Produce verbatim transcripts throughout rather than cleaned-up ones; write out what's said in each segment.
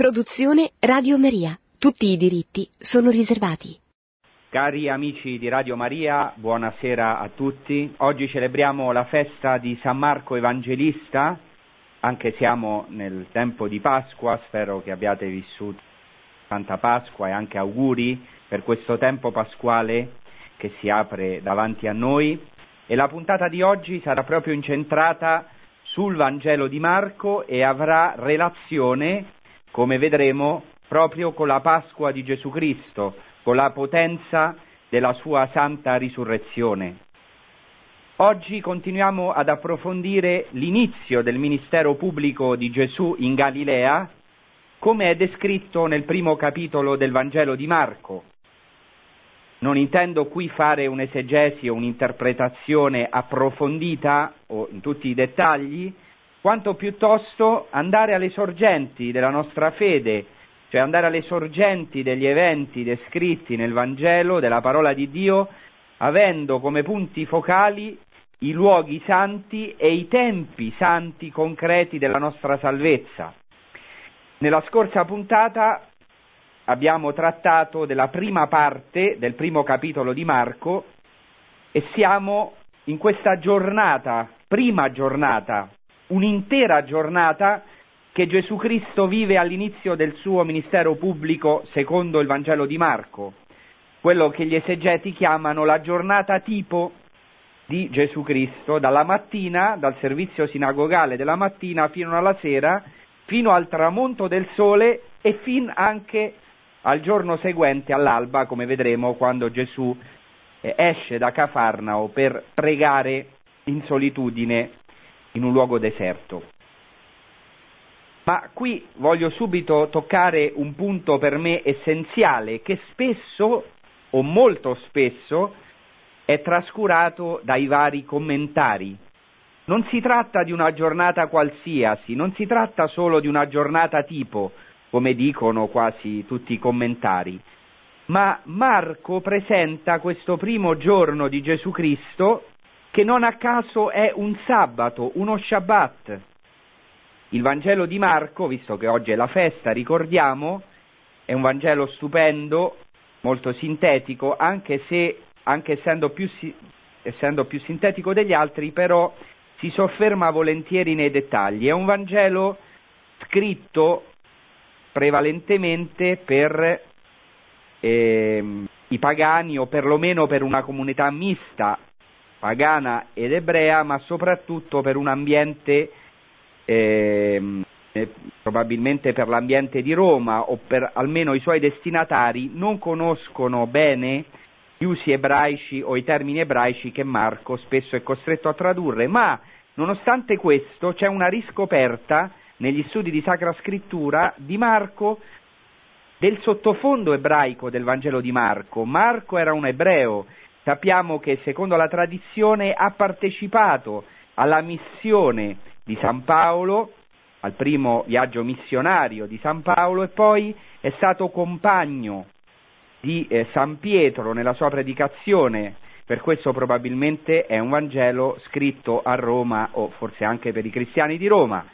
Produzione Radio Maria. Tutti i diritti sono riservati. Cari amici di Radio Maria, buonasera a tutti. Oggi celebriamo la festa di San Marco Evangelista, anche siamo nel tempo di Pasqua, spero che abbiate vissuto Santa Pasqua e anche auguri per questo tempo pasquale che si apre davanti a noi. E la puntata di oggi sarà proprio incentrata sul Vangelo di Marco e avrà relazione, come vedremo, proprio con la Pasqua di Gesù Cristo, con la potenza della sua santa risurrezione. Oggi continuiamo ad approfondire l'inizio del ministero pubblico di Gesù in Galilea, come è descritto nel primo capitolo del Vangelo di Marco. Non intendo qui fare un'esegesi o un'interpretazione approfondita o in tutti i dettagli, quanto piuttosto andare alle sorgenti della nostra fede, cioè andare alle sorgenti degli eventi descritti nel Vangelo, della parola di Dio, avendo come punti focali i luoghi santi e i tempi santi concreti della nostra salvezza. Nella scorsa puntata abbiamo trattato della prima parte del primo capitolo di Marco e siamo in questa giornata, prima giornata, un'intera giornata che Gesù Cristo vive all'inizio del suo ministero pubblico secondo il Vangelo di Marco, quello che gli esegeti chiamano la giornata tipo di Gesù Cristo, dalla mattina, dal servizio sinagogale della mattina fino alla sera, fino al tramonto del sole e fin anche al giorno seguente all'alba, come vedremo quando Gesù esce da Cafarnao per pregare in solitudine in un luogo deserto. Ma qui voglio subito toccare un punto per me essenziale che spesso, o molto spesso, è trascurato dai vari commentari. Non si tratta di una giornata qualsiasi, non si tratta solo di una giornata tipo, come dicono quasi tutti i commentari, ma Marco presenta questo primo giorno di Gesù Cristo che non a caso è un sabato, uno Shabbat. Il Vangelo di Marco, visto che oggi è la festa, ricordiamo, è un Vangelo stupendo, molto sintetico, anche se, anche essendo più, essendo più sintetico degli altri, però si sofferma volentieri nei dettagli. È un Vangelo scritto prevalentemente per eh, i pagani o perlomeno per una comunità mista, pagana ed ebrea, ma soprattutto per un ambiente, eh, eh, probabilmente per l'ambiente di Roma o per almeno i suoi destinatari, non conoscono bene gli usi ebraici o i termini ebraici che Marco spesso è costretto a tradurre, ma nonostante questo c'è una riscoperta negli studi di Sacra Scrittura di Marco del sottofondo ebraico del Vangelo di Marco. Marco era un ebreo. Sappiamo che secondo la tradizione ha partecipato alla missione di San Paolo, al primo viaggio missionario di San Paolo, e poi è stato compagno di eh, San Pietro nella sua predicazione, per questo probabilmente è un Vangelo scritto a Roma o forse anche per i cristiani di Roma.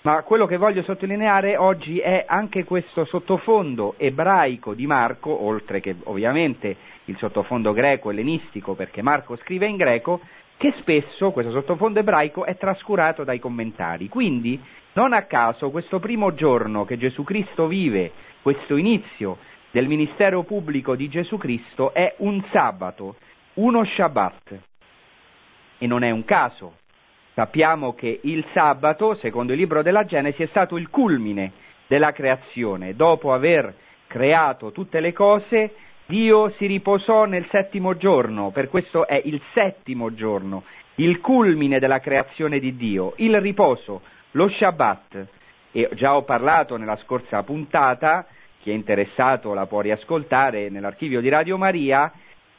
Ma quello che voglio sottolineare oggi è anche questo sottofondo ebraico di Marco, oltre che ovviamente il sottofondo greco ellenistico, perché Marco scrive in greco, che spesso questo sottofondo ebraico è trascurato dai commentari. Quindi, non a caso, questo primo giorno che Gesù Cristo vive, questo inizio del ministero pubblico di Gesù Cristo, è un sabato, uno Shabbat. E non è un caso. Sappiamo che il sabato, secondo il libro della Genesi, è stato il culmine della creazione. Dopo aver creato tutte le cose, Dio si riposò nel settimo giorno, per questo è il settimo giorno, il culmine della creazione di Dio, il riposo, lo Shabbat. E già ho parlato nella scorsa puntata, chi è interessato la può riascoltare nell'archivio di Radio Maria,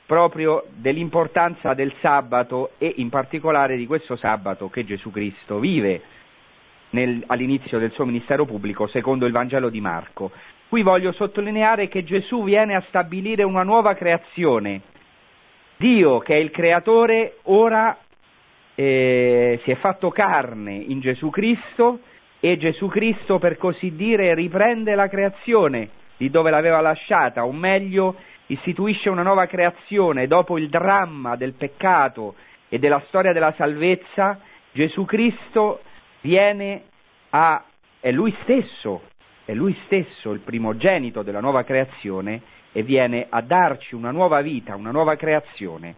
proprio dell'importanza del sabato e in particolare di questo sabato che Gesù Cristo vive nel, all'inizio del suo ministero pubblico secondo il Vangelo di Marco. Qui voglio sottolineare che Gesù viene a stabilire una nuova creazione. Dio, che è il creatore, ora eh, si è fatto carne in Gesù Cristo e Gesù Cristo, per così dire, riprende la creazione di dove l'aveva lasciata, o meglio istituisce una nuova creazione. Dopo il dramma del peccato e della storia della salvezza, Gesù Cristo viene a, è lui stesso, è lui stesso il primogenito della nuova creazione, e viene a darci una nuova vita, una nuova creazione.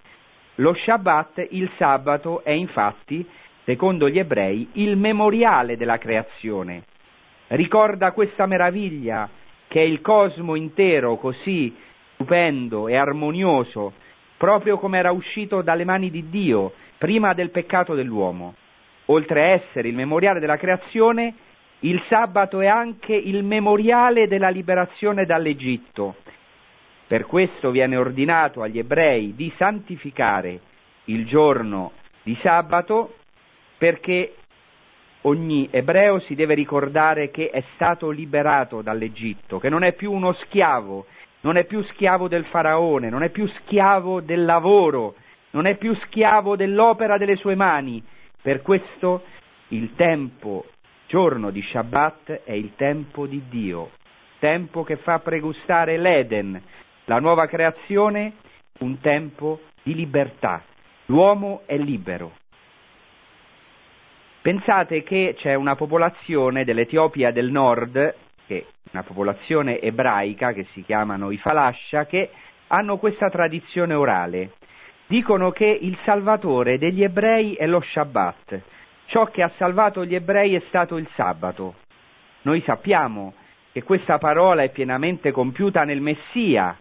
Lo Shabbat, il sabato, è infatti, secondo gli ebrei, il memoriale della creazione. Ricorda questa meraviglia che è il cosmo intero, così stupendo e armonioso, proprio come era uscito dalle mani di Dio prima del peccato dell'uomo. Oltre a essere il memoriale della creazione, il sabato è anche il memoriale della liberazione dall'Egitto. Per questo viene ordinato agli ebrei di santificare il giorno di sabato, perché ogni ebreo si deve ricordare che è stato liberato dall'Egitto, che non è più uno schiavo, non è più schiavo del faraone, non è più schiavo del lavoro, non è più schiavo dell'opera delle sue mani. Per questo il tempo, giorno di Shabbat, è il tempo di Dio, tempo che fa pregustare l'Eden, la nuova creazione, un tempo di libertà. L'uomo è libero. Pensate che c'è una popolazione dell'Etiopia del Nord, che una popolazione ebraica che si chiamano i Falascia, che hanno questa tradizione orale. Dicono che il salvatore degli ebrei è lo Shabbat, ciò che ha salvato gli ebrei è stato il sabato. Noi sappiamo che questa parola è pienamente compiuta nel Messia.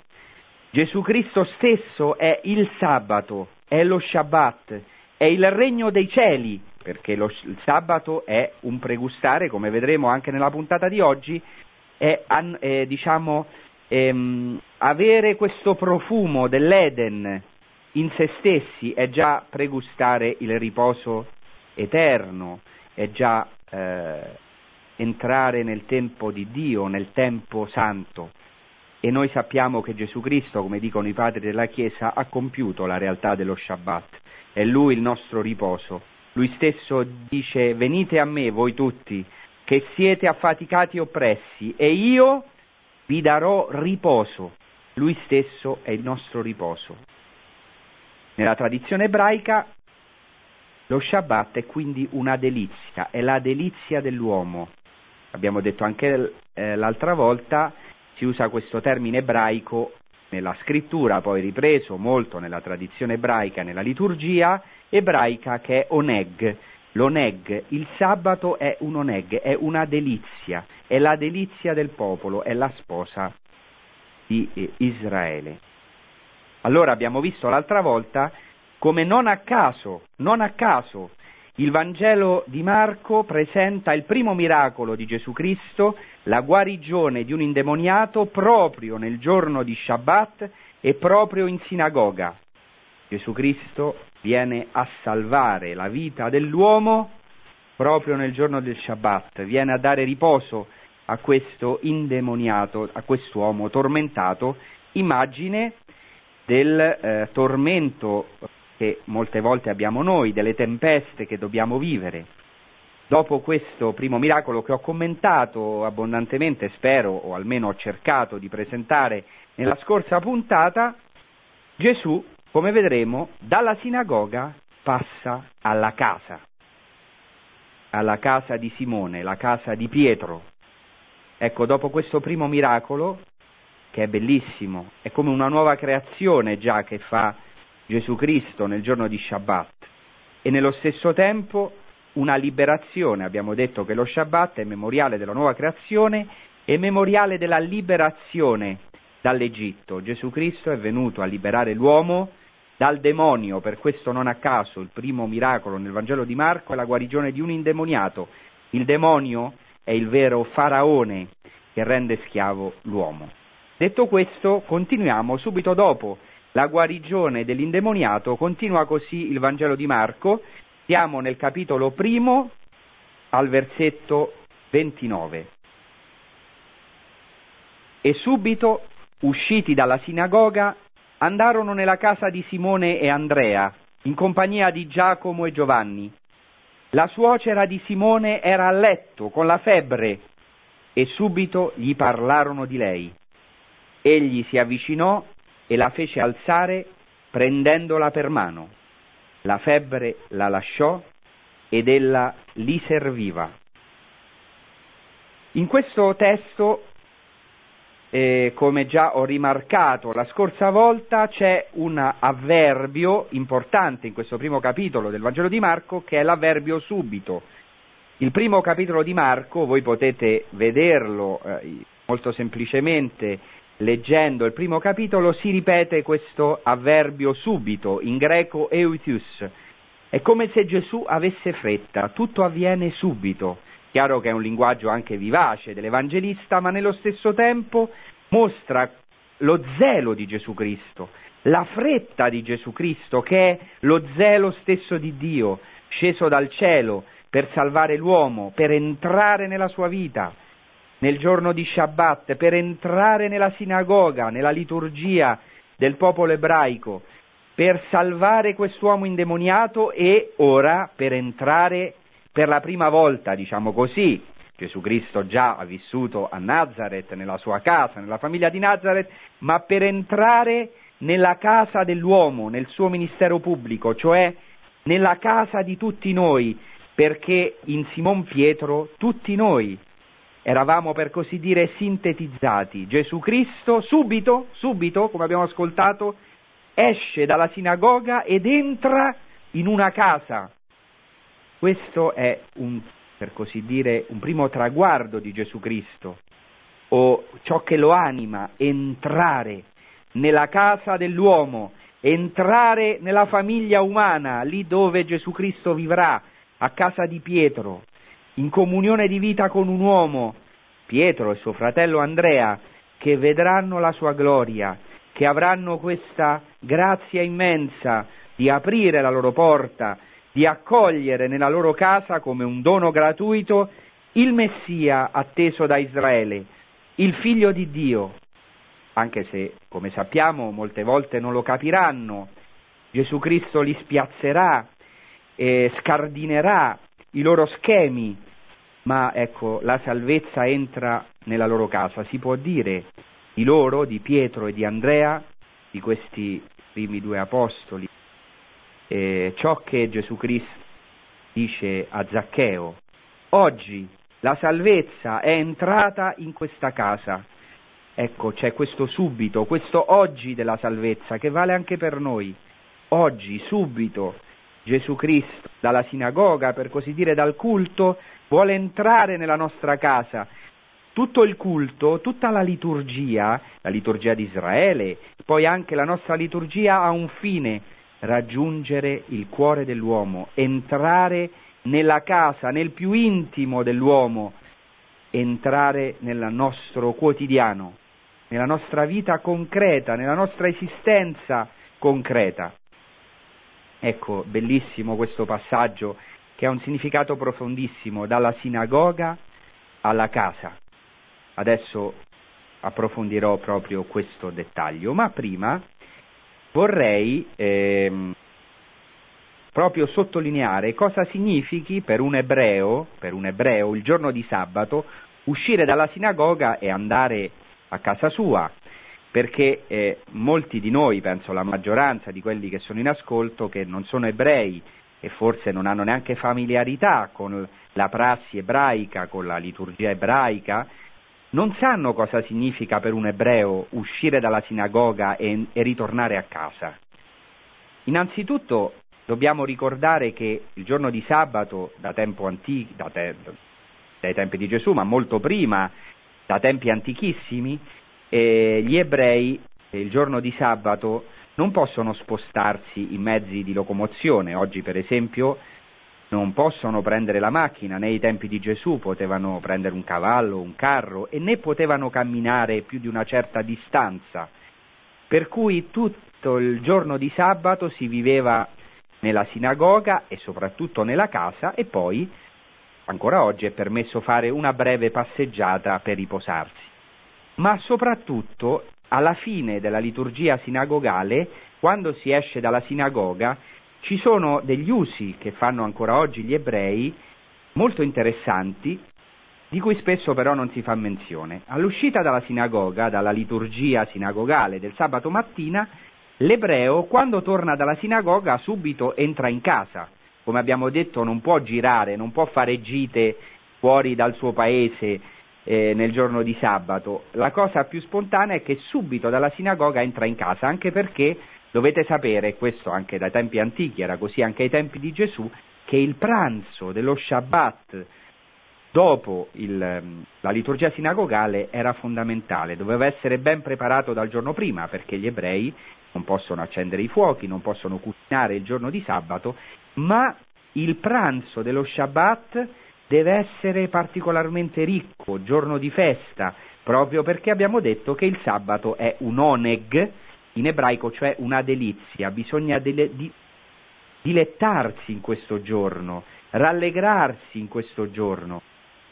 Gesù Cristo stesso è il sabato, è lo Shabbat, è il regno dei cieli, perché lo, il sabato è un pregustare, come vedremo anche nella puntata di oggi, è, è diciamo ehm, avere questo profumo dell'Eden in se stessi, è già pregustare il riposo eterno, è già eh, entrare nel tempo di Dio, nel tempo santo. E noi sappiamo che Gesù Cristo, come dicono i padri della Chiesa, ha compiuto la realtà dello Shabbat, è Lui il nostro riposo. Lui stesso dice: venite a me voi tutti che siete affaticati e oppressi e io vi darò riposo. Lui stesso è il nostro riposo. Nella tradizione ebraica lo Shabbat è quindi una delizia, è la delizia dell'uomo. Abbiamo detto anche eh, l'altra volta, si usa questo termine ebraico nella scrittura, poi ripreso molto nella tradizione ebraica, nella liturgia ebraica, che è oneg. L'oneg, il sabato è un oneg, è una delizia, è la delizia del popolo, è la sposa di eh, Israele. Allora abbiamo visto l'altra volta come non a caso, non a caso, il Vangelo di Marco presenta il primo miracolo di Gesù Cristo, la guarigione di un indemoniato, proprio nel giorno di Shabbat e proprio in sinagoga. Gesù Cristo viene a salvare la vita dell'uomo proprio nel giorno del Shabbat, viene a dare riposo a questo indemoniato, a quest'uomo tormentato, immagine del eh, tormento che molte volte abbiamo noi, delle tempeste che dobbiamo vivere. Dopo questo primo miracolo che ho commentato abbondantemente, spero, o almeno ho cercato di presentare nella scorsa puntata, Gesù, come vedremo, dalla sinagoga passa alla casa, alla casa di Simone, la casa di Pietro. Ecco, dopo questo primo miracolo, che è bellissimo, è come una nuova creazione già che fa Gesù Cristo nel giorno di Shabbat, e nello stesso tempo una liberazione. Abbiamo detto che lo Shabbat è memoriale della nuova creazione e memoriale della liberazione dall'Egitto. Gesù Cristo è venuto a liberare l'uomo dal demonio, per questo non a caso il primo miracolo nel Vangelo di Marco è la guarigione di un indemoniato. Il demonio è il vero faraone che rende schiavo l'uomo. Detto questo, continuiamo subito dopo la guarigione dell'indemoniato, continua così il Vangelo di Marco, siamo nel capitolo primo al versetto ventinove. E subito, usciti dalla sinagoga, andarono nella casa di Simone e Andrea, in compagnia di Giacomo e Giovanni. La suocera di Simone era a letto con la febbre e subito gli parlarono di lei. Egli si avvicinò e la fece alzare prendendola per mano. La febbre la lasciò ed ella li serviva. In questo testo, eh, come già ho rimarcato la scorsa volta, c'è un avverbio importante in questo primo capitolo del Vangelo di Marco, che è l'avverbio subito. Il primo capitolo di Marco, voi potete vederlo eh, molto semplicemente leggendo il primo capitolo, si ripete questo avverbio subito, in greco euthyus. È come se Gesù avesse fretta, tutto avviene subito. Chiaro che è un linguaggio anche vivace dell'Evangelista, ma nello stesso tempo mostra lo zelo di Gesù Cristo, la fretta di Gesù Cristo, che è lo zelo stesso di Dio, sceso dal cielo per salvare l'uomo, per entrare nella sua vita, nel giorno di Shabbat, per entrare nella sinagoga, nella liturgia del popolo ebraico, per salvare quest'uomo indemoniato e ora per entrare per la prima volta, diciamo così. Gesù Cristo già ha vissuto a Nazaret, nella sua casa, nella famiglia di Nazaret, ma per entrare nella casa dell'uomo, nel suo ministero pubblico, cioè nella casa di tutti noi, perché in Simon Pietro tutti noi eravamo, per così dire, sintetizzati. Gesù Cristo subito, subito, come abbiamo ascoltato, esce dalla sinagoga ed entra in una casa. Questo è un, per così dire, un primo traguardo di Gesù Cristo, o ciò che lo anima, entrare nella casa dell'uomo, entrare nella famiglia umana, lì dove Gesù Cristo vivrà, a casa di Pietro, in comunione di vita con un uomo, Pietro e suo fratello Andrea, che vedranno la sua gloria, che avranno questa grazia immensa di aprire la loro porta, di accogliere nella loro casa come un dono gratuito il Messia atteso da Israele, il Figlio di Dio, anche se, come sappiamo, molte volte non lo capiranno. Gesù Cristo li spiazzerà, eh, scardinerà i loro schemi, ma ecco, la salvezza entra nella loro casa, si può dire, di loro, di Pietro e di Andrea, di questi primi due apostoli. Eh, ciò che Gesù Cristo dice a Zaccheo: oggi la salvezza è entrata in questa casa. Ecco, c'è questo subito, questo oggi della salvezza che vale anche per noi. Oggi, subito, Gesù Cristo dalla sinagoga, per così dire dal culto, vuole entrare nella nostra casa. Tutto il culto, tutta la liturgia, la liturgia di Israele, poi anche la nostra liturgia ha un fine: raggiungere il cuore dell'uomo, entrare nella casa, nel più intimo dell'uomo, entrare nel nostro quotidiano, nella nostra vita concreta, nella nostra esistenza concreta. Ecco, bellissimo questo passaggio che ha un significato profondissimo, dalla sinagoga alla casa. Adesso approfondirò proprio questo dettaglio, ma prima vorrei ehm, proprio sottolineare cosa significhi per un ebreo, per un ebreo il giorno di sabato uscire dalla sinagoga e andare a casa sua, perché eh, molti di noi, penso la maggioranza di quelli che sono in ascolto, che non sono ebrei e forse non hanno neanche familiarità con la prassi ebraica, con la liturgia ebraica, non sanno cosa significa per un ebreo uscire dalla sinagoga e, e ritornare a casa. Innanzitutto dobbiamo ricordare che il giorno di sabato, da tempo antico, da te, dai tempi di Gesù, ma molto prima, da tempi antichissimi, eh, gli ebrei eh, il giorno di sabato non possono spostarsi in mezzi di locomozione. Oggi, per esempio, non possono prendere la macchina, nei tempi di Gesù potevano prendere un cavallo, un carro, e né potevano camminare più di una certa distanza, per cui tutto il giorno di sabato si viveva nella sinagoga e soprattutto nella casa, e poi ancora oggi è permesso fare una breve passeggiata per riposarsi. Ma soprattutto alla fine della liturgia sinagogale, quando si esce dalla sinagoga, Ci sono degli usi che fanno ancora oggi gli ebrei molto interessanti, di cui spesso però non si fa menzione. All'uscita dalla sinagoga, dalla liturgia sinagogale del sabato mattina, l'ebreo quando torna dalla sinagoga subito entra in casa. Come abbiamo detto, non può girare, non può fare gite fuori dal suo paese eh, nel giorno di sabato. La cosa più spontanea è che subito dalla sinagoga entra in casa, anche perché dovete sapere, questo anche dai tempi antichi era così, anche ai tempi di Gesù, che il pranzo dello Shabbat dopo il, la liturgia sinagogale era fondamentale, doveva essere ben preparato dal giorno prima, perché gli ebrei non possono accendere i fuochi, non possono cucinare il giorno di sabato, ma il pranzo dello Shabbat deve essere particolarmente ricco, giorno di festa, proprio perché abbiamo detto che il sabato è un oneg, in ebraico, cioè una delizia, bisogna dele, di, dilettarsi in questo giorno, rallegrarsi in questo giorno.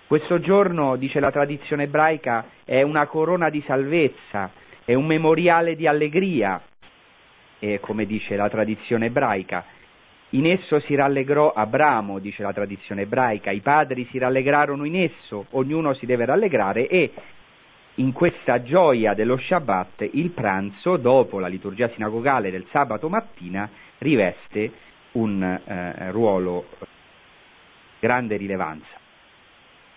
Questo giorno, dice la tradizione ebraica, è una corona di salvezza, è un memoriale di allegria, e come dice la tradizione ebraica. In esso si rallegrò Abramo, dice la tradizione ebraica, i padri si rallegrarono in esso, ognuno si deve rallegrare e... in questa gioia dello Shabbat il pranzo dopo la liturgia sinagogale del sabato mattina riveste un eh, ruolo di grande rilevanza.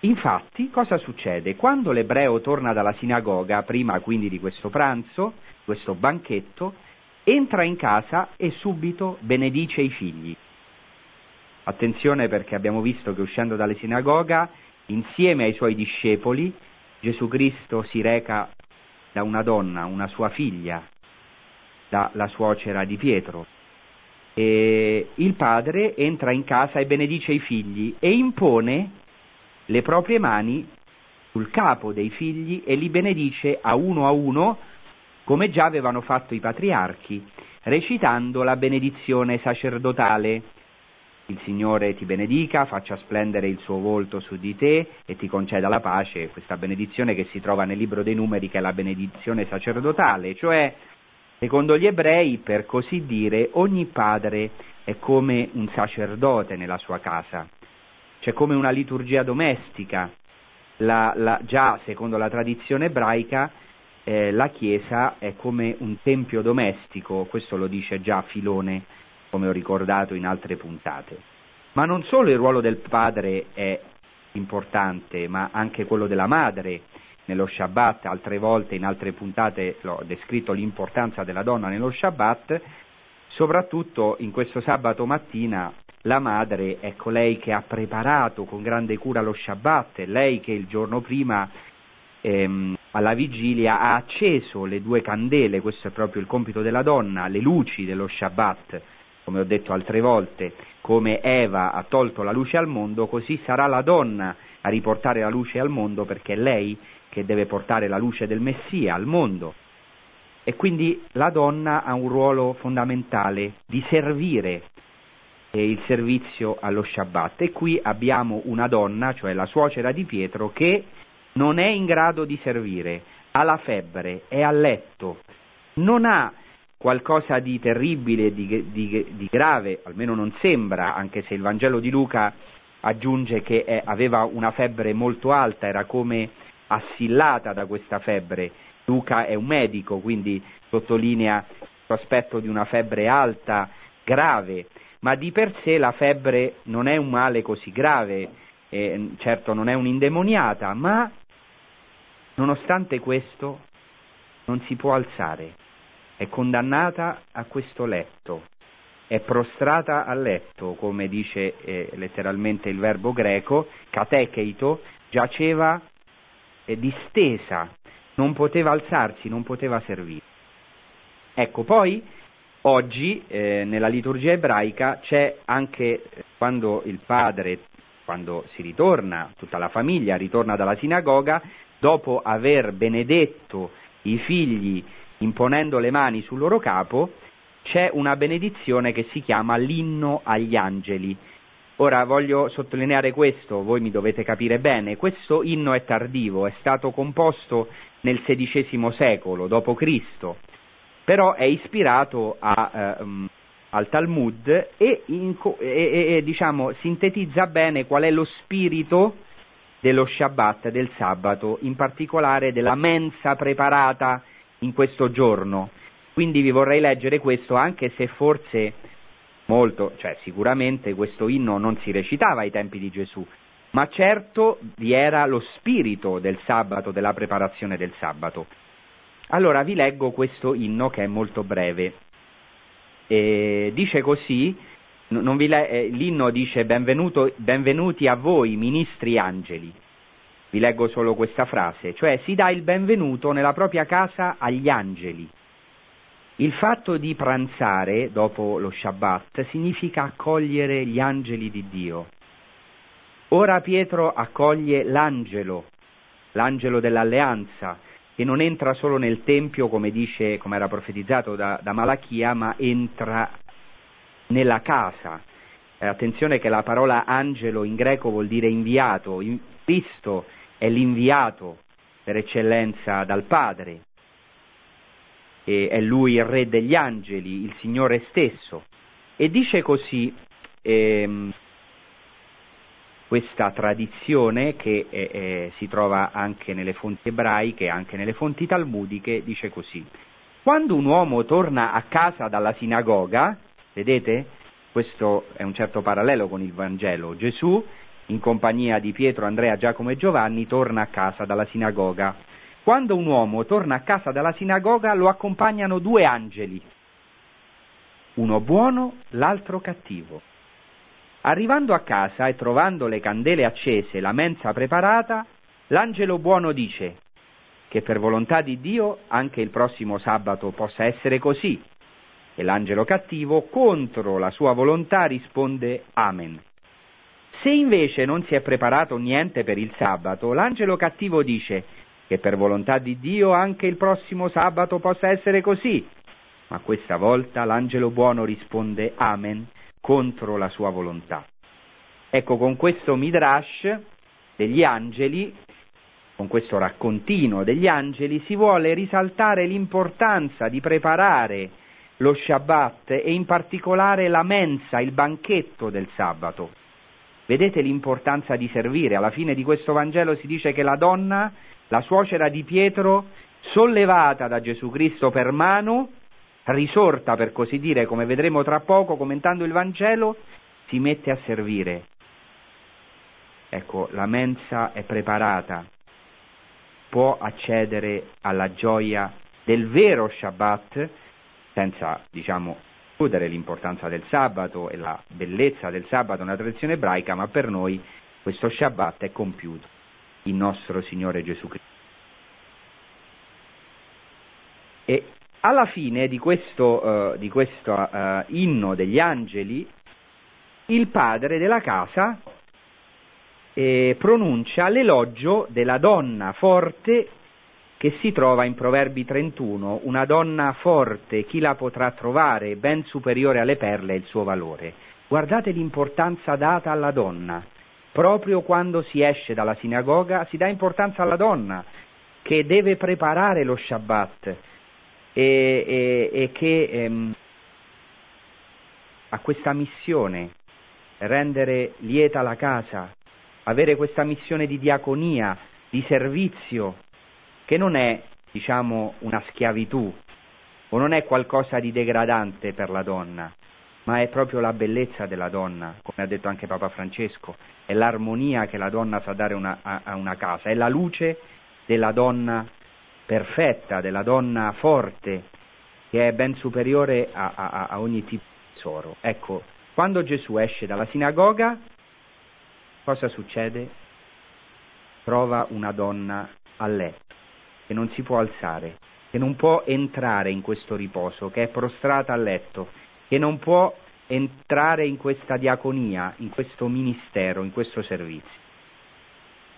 Infatti cosa succede? Quando l'ebreo torna dalla sinagoga, prima quindi di questo pranzo, questo banchetto, entra in casa e subito benedice i figli. Attenzione, perché abbiamo visto che uscendo dalla sinagoga insieme ai suoi discepoli Gesù Cristo si reca da una donna, una sua figlia, dalla suocera di Pietro, e il padre entra in casa e benedice i figli e impone le proprie mani sul capo dei figli e li benedice a uno a uno, come già avevano fatto i patriarchi, recitando la benedizione sacerdotale. Il Signore ti benedica, faccia splendere il suo volto su di te e ti conceda la pace, questa benedizione che si trova nel libro dei numeri, che è la benedizione sacerdotale, cioè secondo gli ebrei, per così dire, ogni padre è come un sacerdote nella sua casa, c'è come una liturgia domestica, la, la, già secondo la tradizione ebraica eh, la Chiesa è come un tempio domestico, questo lo dice già Filone, come ho ricordato in altre puntate. Ma non solo il ruolo del padre è importante, ma anche quello della madre. Nello Shabbat, altre volte in altre puntate l'ho descritto l'importanza della donna nello Shabbat, soprattutto in questo sabato mattina la madre è colei che ha preparato con grande cura lo Shabbat, lei che il giorno prima ehm, alla vigilia ha acceso le due candele, questo è proprio il compito della donna, le luci dello Shabbat. Come ho detto altre volte, come Eva ha tolto la luce al mondo, così sarà la donna a riportare la luce al mondo, perché è lei che deve portare la luce del Messia al mondo. E quindi la donna ha un ruolo fondamentale di servire eh, il servizio allo Shabbat. E qui abbiamo una donna, cioè la suocera di Pietro, che non è in grado di servire, ha la febbre, è a letto, non ha qualcosa di terribile, di, di, di grave, almeno non sembra, anche se il Vangelo di Luca aggiunge che è, aveva una febbre molto alta, era come assillata da questa febbre. Luca è un medico, quindi sottolinea l'aspetto di una febbre alta, grave, ma di per sé la febbre non è un male così grave, eh, certo non è un'indemoniata, ma nonostante questo non si può alzare. È condannata a questo letto, è prostrata a letto, come dice eh, letteralmente il verbo greco, katekeito, giaceva eh, distesa, non poteva alzarsi, non poteva servire. Ecco, poi oggi eh, nella liturgia ebraica c'è anche quando il padre, quando si ritorna, tutta la famiglia ritorna dalla sinagoga, dopo aver benedetto i figli imponendo le mani sul loro capo, c'è una benedizione che si chiama l'inno agli angeli. Ora voglio sottolineare questo, voi mi dovete capire bene, questo inno è tardivo, è stato composto nel sedicesimo secolo dopo Cristo, però è ispirato a, eh, al Talmud e, in, e, e, e diciamo sintetizza bene qual è lo spirito dello Shabbat, del sabato, in particolare della mensa preparata in questo giorno. Quindi vi vorrei leggere questo, anche se forse molto, cioè sicuramente questo inno non si recitava ai tempi di Gesù, ma certo vi era lo spirito del sabato, della preparazione del sabato. Allora vi leggo questo inno che è molto breve. E dice così, non vi le, eh, l'inno dice: benvenuto, benvenuti a voi ministri angeli. Vi leggo solo questa frase, cioè si dà il benvenuto nella propria casa agli angeli. Il fatto di pranzare dopo lo Shabbat significa accogliere gli angeli di Dio. Ora Pietro accoglie l'angelo, l'angelo dell'alleanza, che non entra solo nel Tempio, come dice, come era profetizzato da, da Malachia, ma entra nella casa. Eh, attenzione che la parola angelo in greco vuol dire inviato, in, Cristo è l'inviato per eccellenza dal Padre, e è Lui il Re degli angeli, il Signore stesso. E dice così ehm, questa tradizione che eh, eh, si trova anche nelle fonti ebraiche, anche nelle fonti talmudiche, dice così: quando un uomo torna a casa dalla sinagoga, vedete, questo è un certo parallelo con il Vangelo, Gesù in compagnia di Pietro, Andrea, Giacomo e Giovanni torna a casa dalla sinagoga. Quando un uomo torna a casa dalla sinagoga lo accompagnano due angeli, uno buono, l'altro cattivo. Arrivando a casa e trovando le candele accese, la mensa preparata, l'angelo buono dice che per volontà di Dio anche il prossimo sabato possa essere così. E l'angelo cattivo, contro la sua volontà, risponde Amen. Se invece non si è preparato niente per il sabato, l'angelo cattivo dice che per volontà di Dio anche il prossimo sabato possa essere così. Ma questa volta l'angelo buono risponde Amen, contro la sua volontà. Ecco, con questo midrash degli angeli, con questo raccontino degli angeli, si vuole risaltare l'importanza di preparare lo Shabbat e in particolare la mensa, il banchetto del sabato. Vedete l'importanza di servire. Alla fine di questo Vangelo si dice che la donna, la suocera di Pietro, sollevata da Gesù Cristo per mano, risorta per così dire, come vedremo tra poco commentando il Vangelo, si mette a servire. Ecco, la mensa è preparata, può accedere alla gioia del vero Shabbat, senza, diciamo, escludere l'importanza del sabato e la bellezza del sabato nella tradizione ebraica, ma per noi questo Shabbat è compiuto, il nostro Signore Gesù Cristo. E alla fine di questo, uh, di questo uh, inno degli angeli, il padre della casa eh, pronuncia l'elogio della donna forte che si trova in Proverbi trentuno, una donna forte, chi la potrà trovare, ben superiore alle perle il suo valore. Guardate l'importanza data alla donna, proprio quando si esce dalla sinagoga si dà importanza alla donna che deve preparare lo Shabbat e, e, e che ehm, ha questa missione, rendere lieta la casa, avere questa missione di diaconia, di servizio, che non è, diciamo, una schiavitù o non è qualcosa di degradante per la donna, ma è proprio la bellezza della donna, come ha detto anche Papa Francesco, è l'armonia che la donna sa dare una, a, a una casa, è la luce della donna perfetta, della donna forte, che è ben superiore a, a, a ogni tipo di tesoro. Ecco, quando Gesù esce dalla sinagoga, cosa succede? Trova una donna a letto, che non si può alzare, che non può entrare in questo riposo, che è prostrata a letto, che non può entrare in questa diaconia, in questo ministero, in questo servizio.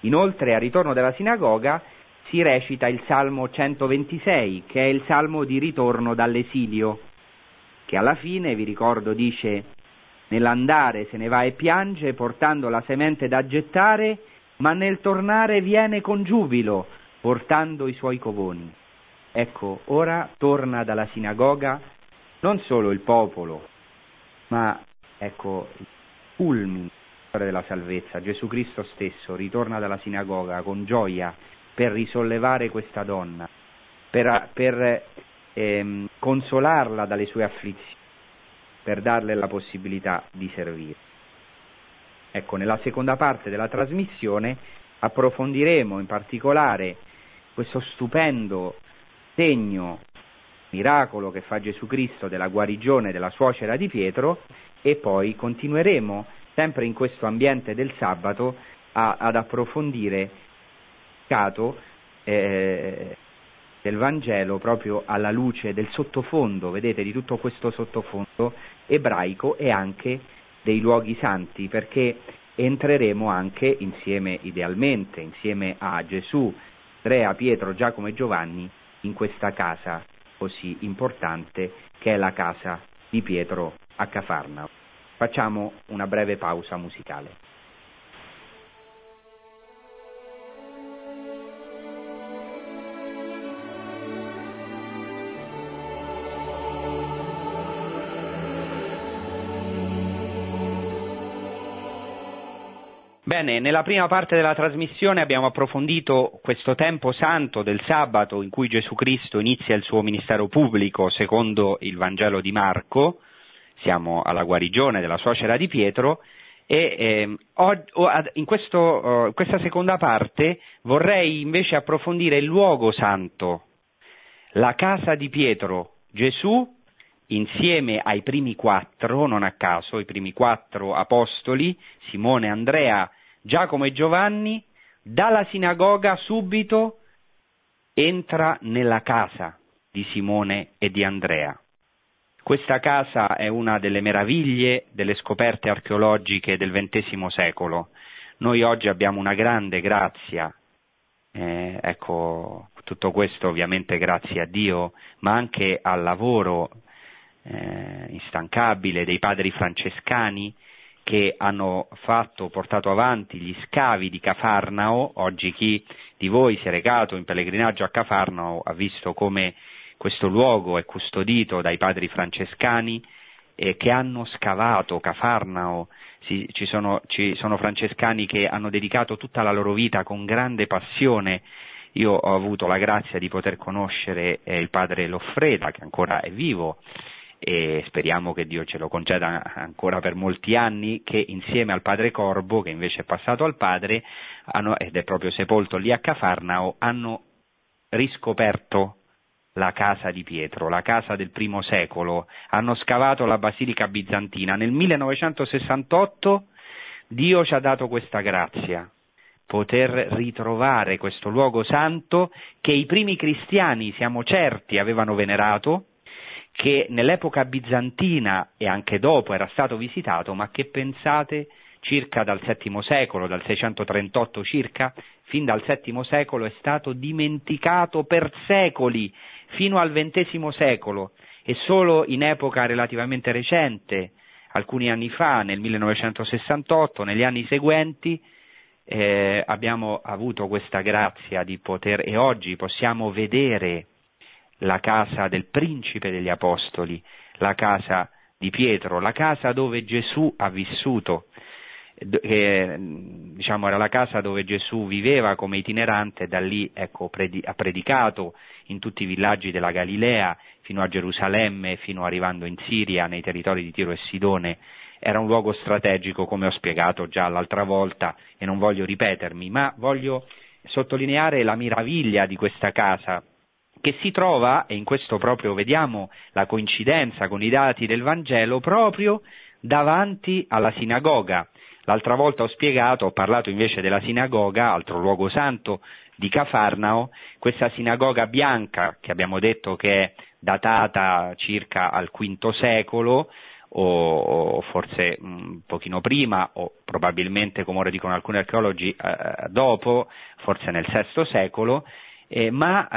Inoltre, al ritorno dalla sinagoga si recita il Salmo centoventisei, che è il Salmo di ritorno dall'esilio, che alla fine, vi ricordo, dice: nell'andare se ne va e piange, portando la semente da gettare, ma nel tornare viene con giubilo, portando i suoi covoni. Ecco, ora torna dalla sinagoga non solo il popolo, ma ecco il culmine della salvezza. Gesù Cristo stesso ritorna dalla sinagoga con gioia per risollevare questa donna, per, per ehm, consolarla dalle sue afflizioni, per darle la possibilità di servire. Ecco, nella seconda parte della trasmissione approfondiremo in particolare questo stupendo segno, miracolo che fa Gesù Cristo della guarigione della suocera di Pietro, e poi continueremo sempre in questo ambiente del sabato a, ad approfondire il significato eh, del Vangelo proprio alla luce del sottofondo, vedete, di tutto questo sottofondo ebraico e anche dei luoghi santi, perché entreremo anche insieme, idealmente, insieme a Gesù, Andrea, Pietro, Giacomo e Giovanni, in questa casa così importante che è la casa di Pietro a Cafarnao. Facciamo una breve pausa musicale. Bene, nella prima parte della trasmissione abbiamo approfondito questo tempo santo del sabato in cui Gesù Cristo inizia il suo ministero pubblico secondo il Vangelo di Marco, siamo alla guarigione della suocera di Pietro, e eh, in questo, eh, questa seconda parte vorrei invece approfondire il luogo santo, la casa di Pietro, Gesù insieme ai primi quattro, non a caso, i primi quattro apostoli, Simone, Andrea, Giacomo e Giovanni, dalla sinagoga subito entra nella casa di Simone e di Andrea. Questa casa è una delle meraviglie delle scoperte archeologiche del ventesimo secolo. Noi oggi abbiamo una grande grazia, eh, ecco, tutto questo ovviamente grazie a Dio, ma anche al lavoro eh, instancabile dei padri francescani, che hanno fatto, portato avanti gli scavi di Cafarnao. Oggi chi di voi si è recato in pellegrinaggio a Cafarnao ha visto come questo luogo è custodito dai padri francescani eh, che hanno scavato Cafarnao. Si, ci sono, ci sono francescani che hanno dedicato tutta la loro vita con grande passione. Io ho avuto la grazia di poter conoscere eh, il padre Loffreda, che ancora è vivo, e speriamo che Dio ce lo conceda ancora per molti anni, che insieme al padre Corbo, che invece è passato al padre hanno, ed è proprio sepolto lì a Cafarnao, hanno riscoperto la casa di Pietro, la casa del primo secolo, hanno scavato la basilica bizantina. Nel millenovecentosessantotto Dio ci ha dato questa grazia, poter ritrovare questo luogo santo che i primi cristiani, siamo certi, avevano venerato, che nell'epoca bizantina e anche dopo era stato visitato, ma che, pensate, circa dal settimo secolo, dal seicentotrentotto circa, fin dal settimo secolo è stato dimenticato per secoli, fino al ventesimo secolo, e solo in epoca relativamente recente, alcuni anni fa, nel millenovecentosessantotto, negli anni seguenti, eh, abbiamo avuto questa grazia di poter, e oggi possiamo vedere la casa del principe degli apostoli, la casa di Pietro, la casa dove Gesù ha vissuto, che, diciamo, era la casa dove Gesù viveva come itinerante, da lì, ecco, predi- ha predicato in tutti i villaggi della Galilea, fino a Gerusalemme, fino arrivando in Siria, nei territori di Tiro e Sidone. Era un luogo strategico, come ho spiegato già l'altra volta e non voglio ripetermi, ma voglio sottolineare la meraviglia di questa casa, che si trova, e in questo proprio vediamo la coincidenza con i dati del Vangelo, proprio davanti alla sinagoga. L'altra volta ho spiegato, ho parlato invece della sinagoga, altro luogo santo di Cafarnao, questa sinagoga bianca che abbiamo detto che è datata circa al quinto secolo, o, o forse un pochino prima, o probabilmente, come ora dicono alcuni archeologi, eh, dopo, forse nel sesto secolo, Eh, ma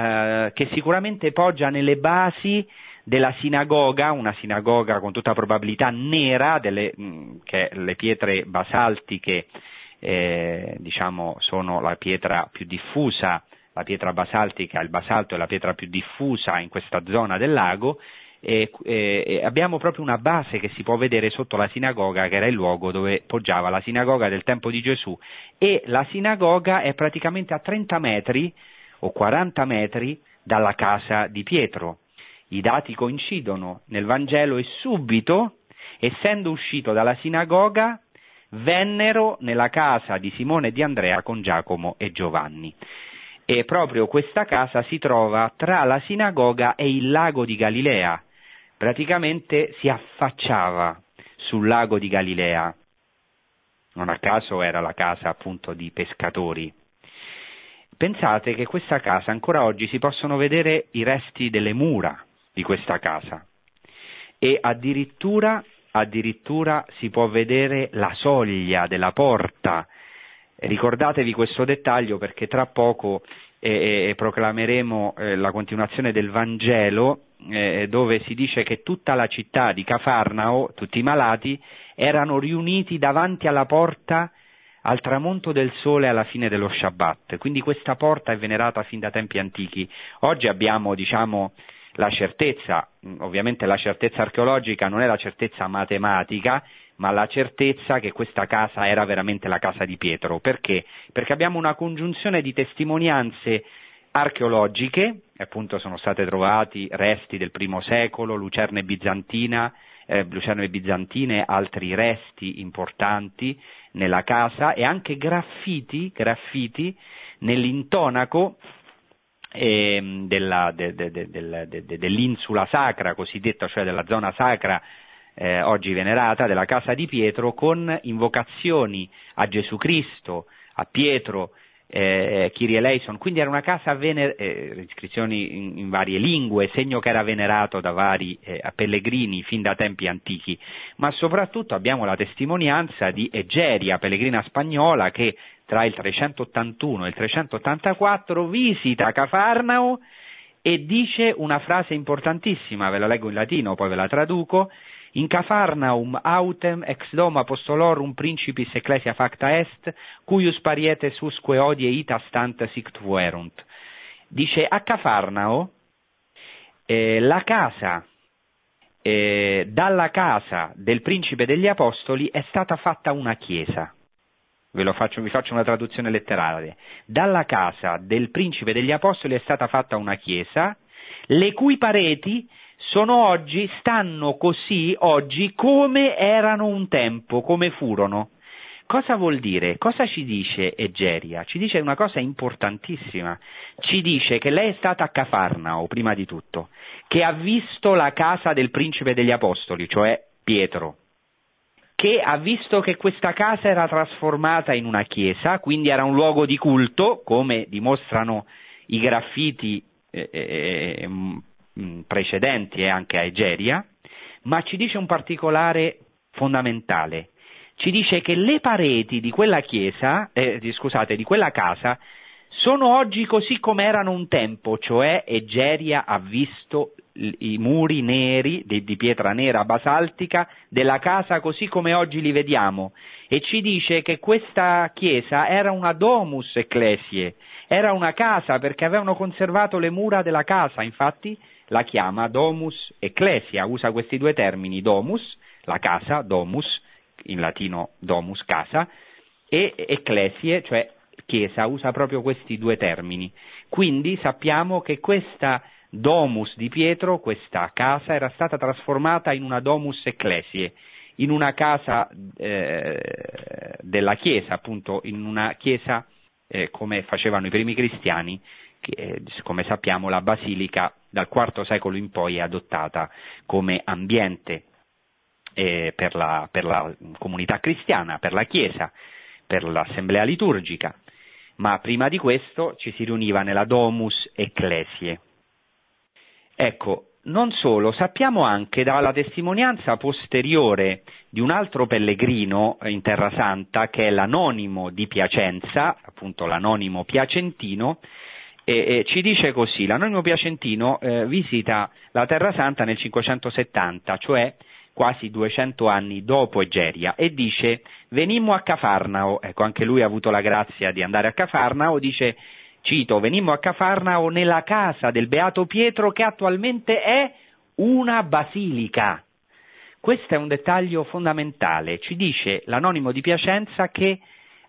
eh, che sicuramente poggia nelle basi della sinagoga, una sinagoga con tutta probabilità nera, delle, mh, che le pietre basaltiche eh, diciamo sono la pietra più diffusa, la pietra basaltica, il basalto è la pietra più diffusa in questa zona del lago, e, e abbiamo proprio una base che si può vedere sotto la sinagoga, che era il luogo dove poggiava la sinagoga del tempo di Gesù, e la sinagoga è praticamente a trenta metri o quaranta metri dalla casa di Pietro. I dati coincidono nel Vangelo e subito, essendo uscito dalla sinagoga, vennero nella casa di Simone e di Andrea con Giacomo e Giovanni. E proprio questa casa si trova tra la sinagoga e il lago di Galilea, praticamente si affacciava sul lago di Galilea, non a caso era la casa appunto di pescatori. Pensate che questa casa, ancora oggi si possono vedere i resti delle mura di questa casa e addirittura Addirittura si può vedere la soglia della porta. Ricordatevi questo dettaglio, perché tra poco eh, eh, proclameremo eh, la continuazione del Vangelo eh, dove si dice che tutta la città di Cafarnao, tutti i malati, erano riuniti davanti alla porta al tramonto del sole alla fine dello Shabbat. Quindi questa porta è venerata fin da tempi antichi. Oggi abbiamo, diciamo, la certezza, ovviamente la certezza archeologica non è la certezza matematica, ma la certezza che questa casa era veramente la casa di Pietro. Perché? Perché abbiamo una congiunzione di testimonianze archeologiche, appunto sono state trovati resti del primo secolo, lucerne bizantina, eh, lucerne bizantine, altri resti importanti nella casa e anche graffiti, graffiti nell'intonaco E della, de, de, de, de, de, de, dell'insula sacra cosiddetta, cioè della zona sacra eh, oggi venerata della casa di Pietro, con invocazioni a Gesù Cristo, a Pietro, eh, Kyrie eleison. Quindi era una casa vener- eh, iscrizioni in, in varie lingue, segno che era venerato da vari eh, pellegrini fin da tempi antichi, ma soprattutto abbiamo la testimonianza di Egeria, pellegrina spagnola, che tra il trecentottantuno e il trecentottantaquattro visita Cafarnao e dice una frase importantissima, ve la leggo in latino, poi ve la traduco: in Cafarnaum autem ex domo apostolorum principis ecclesia facta est, cuius parietes usque odie ita stant sic fuerunt. Dice, a Cafarnao eh, la casa, eh, dalla casa del principe degli apostoli è stata fatta una chiesa. Ve lo faccio, vi faccio una traduzione letterale: dalla casa del principe degli apostoli è stata fatta una chiesa, le cui pareti sono oggi, stanno così oggi come erano un tempo, come furono. Cosa vuol dire? Cosa ci dice Egeria? Ci dice una cosa importantissima, ci dice che lei è stata a Cafarnao prima di tutto, che ha visto la casa del principe degli apostoli, cioè Pietro, che ha visto che questa casa era trasformata in una chiesa, quindi era un luogo di culto, come dimostrano i graffiti eh, eh, precedenti e anche a Egeria, ma ci dice un particolare fondamentale, ci dice che le pareti di quella chiesa, eh, scusate, di quella casa sono oggi così come erano un tempo, cioè Egeria ha visto i muri neri, di pietra nera basaltica, della casa così come oggi li vediamo, e ci dice che questa chiesa era una domus ecclesiae, era una casa, perché avevano conservato le mura della casa, infatti la chiama domus ecclesia, usa questi due termini, domus, la casa, domus, in latino domus, casa, e ecclesiae, cioè chiesa, usa proprio questi due termini. Quindi sappiamo che questa domus di Pietro, questa casa, era stata trasformata in una domus ecclesiae, in una casa eh, della chiesa, appunto, in una chiesa eh, come facevano i primi cristiani, che eh, come sappiamo la basilica dal quarto secolo in poi è adottata come ambiente eh, per, la, per la comunità cristiana, per la chiesa, per l'assemblea liturgica, ma prima di questo ci si riuniva nella domus ecclesiae. Ecco, non solo, sappiamo anche dalla testimonianza posteriore di un altro pellegrino in Terra Santa, che è l'anonimo di Piacenza, appunto l'anonimo piacentino, e, e ci dice così, l'anonimo piacentino eh, visita la Terra Santa nel cinquecentosettanta, cioè quasi duecento anni dopo Egeria, e dice: venimmo a Cafarnao, ecco anche lui ha avuto la grazia di andare a Cafarnao, dice, cito, venimmo a Cafarnao nella casa del Beato Pietro, che attualmente è una basilica. Questo è un dettaglio fondamentale. Ci dice l'anonimo di Piacenza che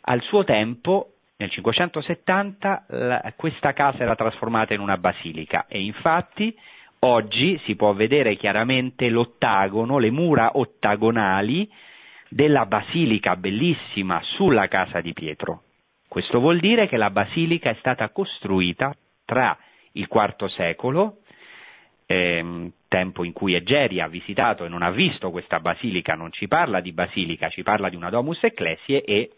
al suo tempo, nel cinquecentosettanta, la, questa casa era trasformata in una basilica, e infatti oggi si può vedere chiaramente l'ottagono, le mura ottagonali della basilica bellissima sulla casa di Pietro. Questo vuol dire che la basilica è stata costruita tra il quarto secolo, ehm, tempo in cui Egeria ha visitato e non ha visto questa basilica, non ci parla di basilica, ci parla di una domus ecclesiae, e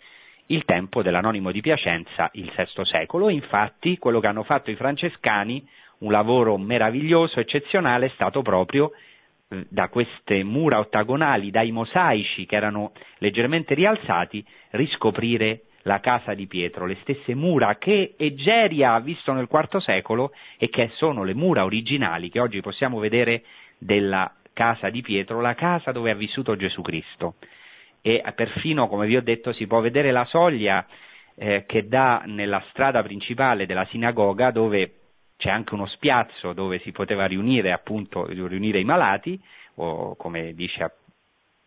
il tempo dell'anonimo di Piacenza, il sesto secolo. Infatti quello che hanno fatto i francescani, un lavoro meraviglioso, eccezionale, è stato proprio da queste mura ottagonali, dai mosaici che erano leggermente rialzati, riscoprire la casa di Pietro, le stesse mura che Egeria ha visto nel quarto secolo e che sono le mura originali che oggi possiamo vedere della casa di Pietro, la casa dove ha vissuto Gesù Cristo. E perfino, come vi ho detto, si può vedere la soglia eh, che dà nella strada principale della sinagoga, dove c'è anche uno spiazzo dove si poteva riunire, appunto, riunire i malati, o come dice appunto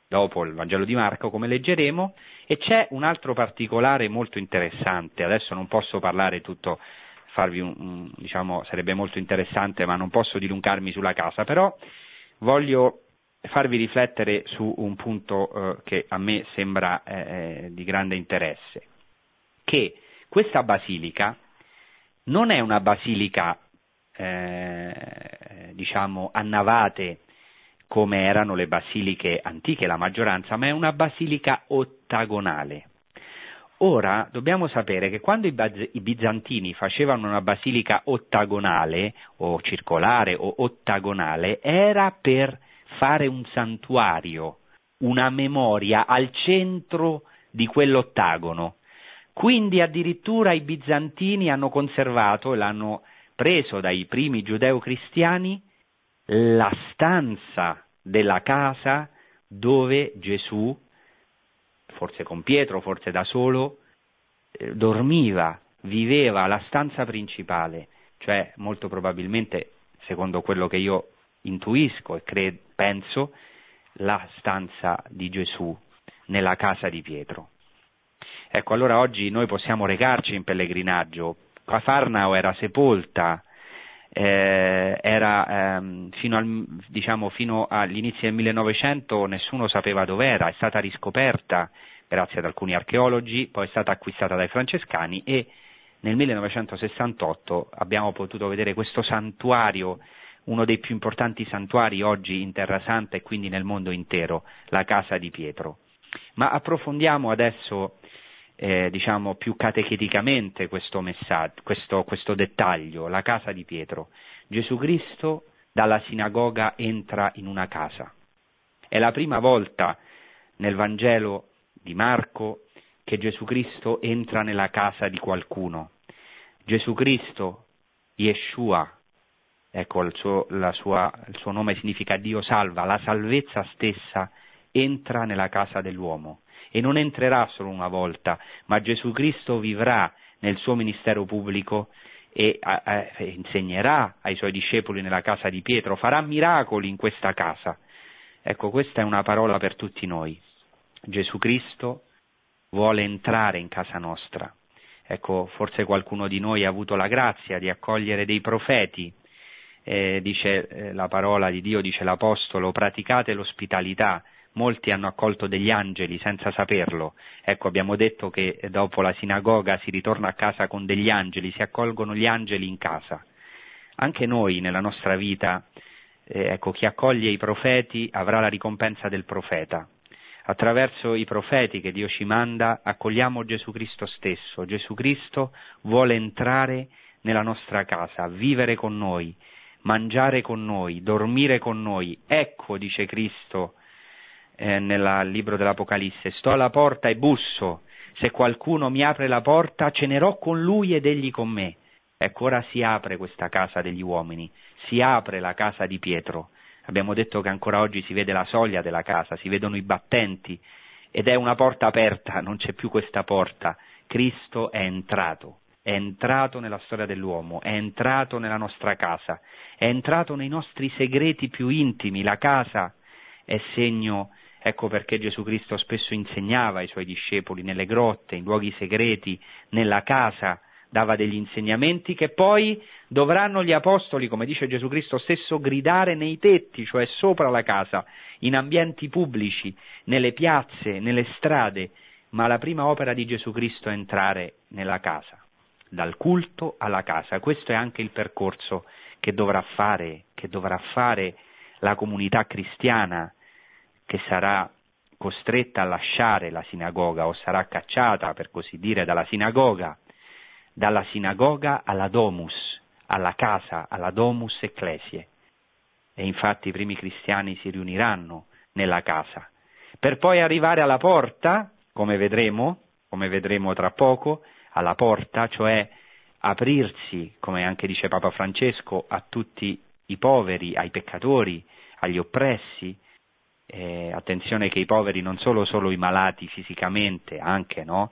dopo il Vangelo di Marco, come leggeremo. E c'è un altro particolare molto interessante, adesso non posso parlare tutto, farvi un, un, diciamo, sarebbe molto interessante, ma non posso dilungarmi sulla casa, però voglio farvi riflettere su un punto eh, che a me sembra eh, di grande interesse, che questa basilica non è una basilica, eh, diciamo, a navate, come erano le basiliche antiche, la maggioranza, ma è una basilica ottagonale. Ora, dobbiamo sapere che quando i, baz- i bizantini facevano una basilica ottagonale, o circolare, o ottagonale, era per fare un santuario, una memoria al centro di quell'ottagono. Quindi addirittura i bizantini hanno conservato, e l'hanno preso dai primi giudeo-cristiani, la stanza della casa dove Gesù, forse con Pietro, forse da solo, eh, dormiva, viveva, la stanza principale, cioè molto probabilmente, secondo quello che io intuisco e cre- penso, la stanza di Gesù nella casa di Pietro. Ecco, allora oggi noi possiamo recarci in pellegrinaggio. Cafarnao era sepolta, Eh, era ehm, fino, al, diciamo, fino all'inizio del millenovecento nessuno sapeva dov'era, è stata riscoperta grazie ad alcuni archeologi, poi è stata acquistata dai francescani e nel millenovecentosessantotto abbiamo potuto vedere questo santuario, uno dei più importanti santuari oggi in Terra Santa e quindi nel mondo intero, la casa di Pietro. Ma approfondiamo adesso Eh, diciamo più catecheticamente questo messaggio, questo, questo dettaglio, la casa di Pietro. Gesù Cristo dalla sinagoga entra in una casa. È la prima volta nel Vangelo di Marco che Gesù Cristo entra nella casa di qualcuno. Gesù Cristo, Yeshua, ecco il suo, la sua, il suo nome significa Dio salva, la salvezza stessa entra nella casa dell'uomo. E non entrerà solo una volta, ma Gesù Cristo vivrà nel suo ministero pubblico e a, a, insegnerà ai suoi discepoli nella casa di Pietro, farà miracoli in questa casa. Ecco, questa è una parola per tutti noi. Gesù Cristo vuole entrare in casa nostra. Ecco, forse qualcuno di noi ha avuto la grazia di accogliere dei profeti. Eh, dice eh, la parola di Dio, dice l'Apostolo, praticate l'ospitalità. Molti hanno accolto degli angeli senza saperlo. Ecco, abbiamo detto che dopo la sinagoga si ritorna a casa con degli angeli, si accolgono gli angeli in casa. Anche noi nella nostra vita, eh, ecco, chi accoglie i profeti avrà la ricompensa del profeta. Attraverso i profeti che Dio ci manda accogliamo Gesù Cristo stesso. Gesù Cristo vuole entrare nella nostra casa, vivere con noi, mangiare con noi, dormire con noi. Ecco, dice Cristo, Eh, nel libro dell'Apocalisse, sto alla porta e busso, se qualcuno mi apre la porta cenerò con lui ed egli con me. Ecco, ora si apre questa casa degli uomini, si apre la casa di Pietro. Abbiamo detto che ancora oggi si vede la soglia della casa, si vedono i battenti ed è una porta aperta, non c'è più questa porta. Cristo è entrato è entrato nella storia dell'uomo, è entrato nella nostra casa, è entrato nei nostri segreti più intimi. La casa è segno, ecco perché Gesù Cristo spesso insegnava ai suoi discepoli nelle grotte, in luoghi segreti, nella casa, dava degli insegnamenti che poi dovranno gli apostoli, come dice Gesù Cristo stesso, gridare nei tetti, cioè sopra la casa, in ambienti pubblici, nelle piazze, nelle strade, ma la prima opera di Gesù Cristo è entrare nella casa. Dal culto alla casa, questo è anche il percorso che dovrà fare, che dovrà fare la comunità cristiana, che sarà costretta a lasciare la sinagoga o sarà cacciata, per così dire, dalla sinagoga, dalla sinagoga alla domus, alla casa, alla domus ecclesiae. E infatti i primi cristiani si riuniranno nella casa, per poi arrivare alla porta, come vedremo, come vedremo tra poco, alla porta, cioè aprirsi, come anche dice Papa Francesco, a tutti i poveri, ai peccatori, agli oppressi. Eh, attenzione che i poveri non solo solo i malati fisicamente, anche no,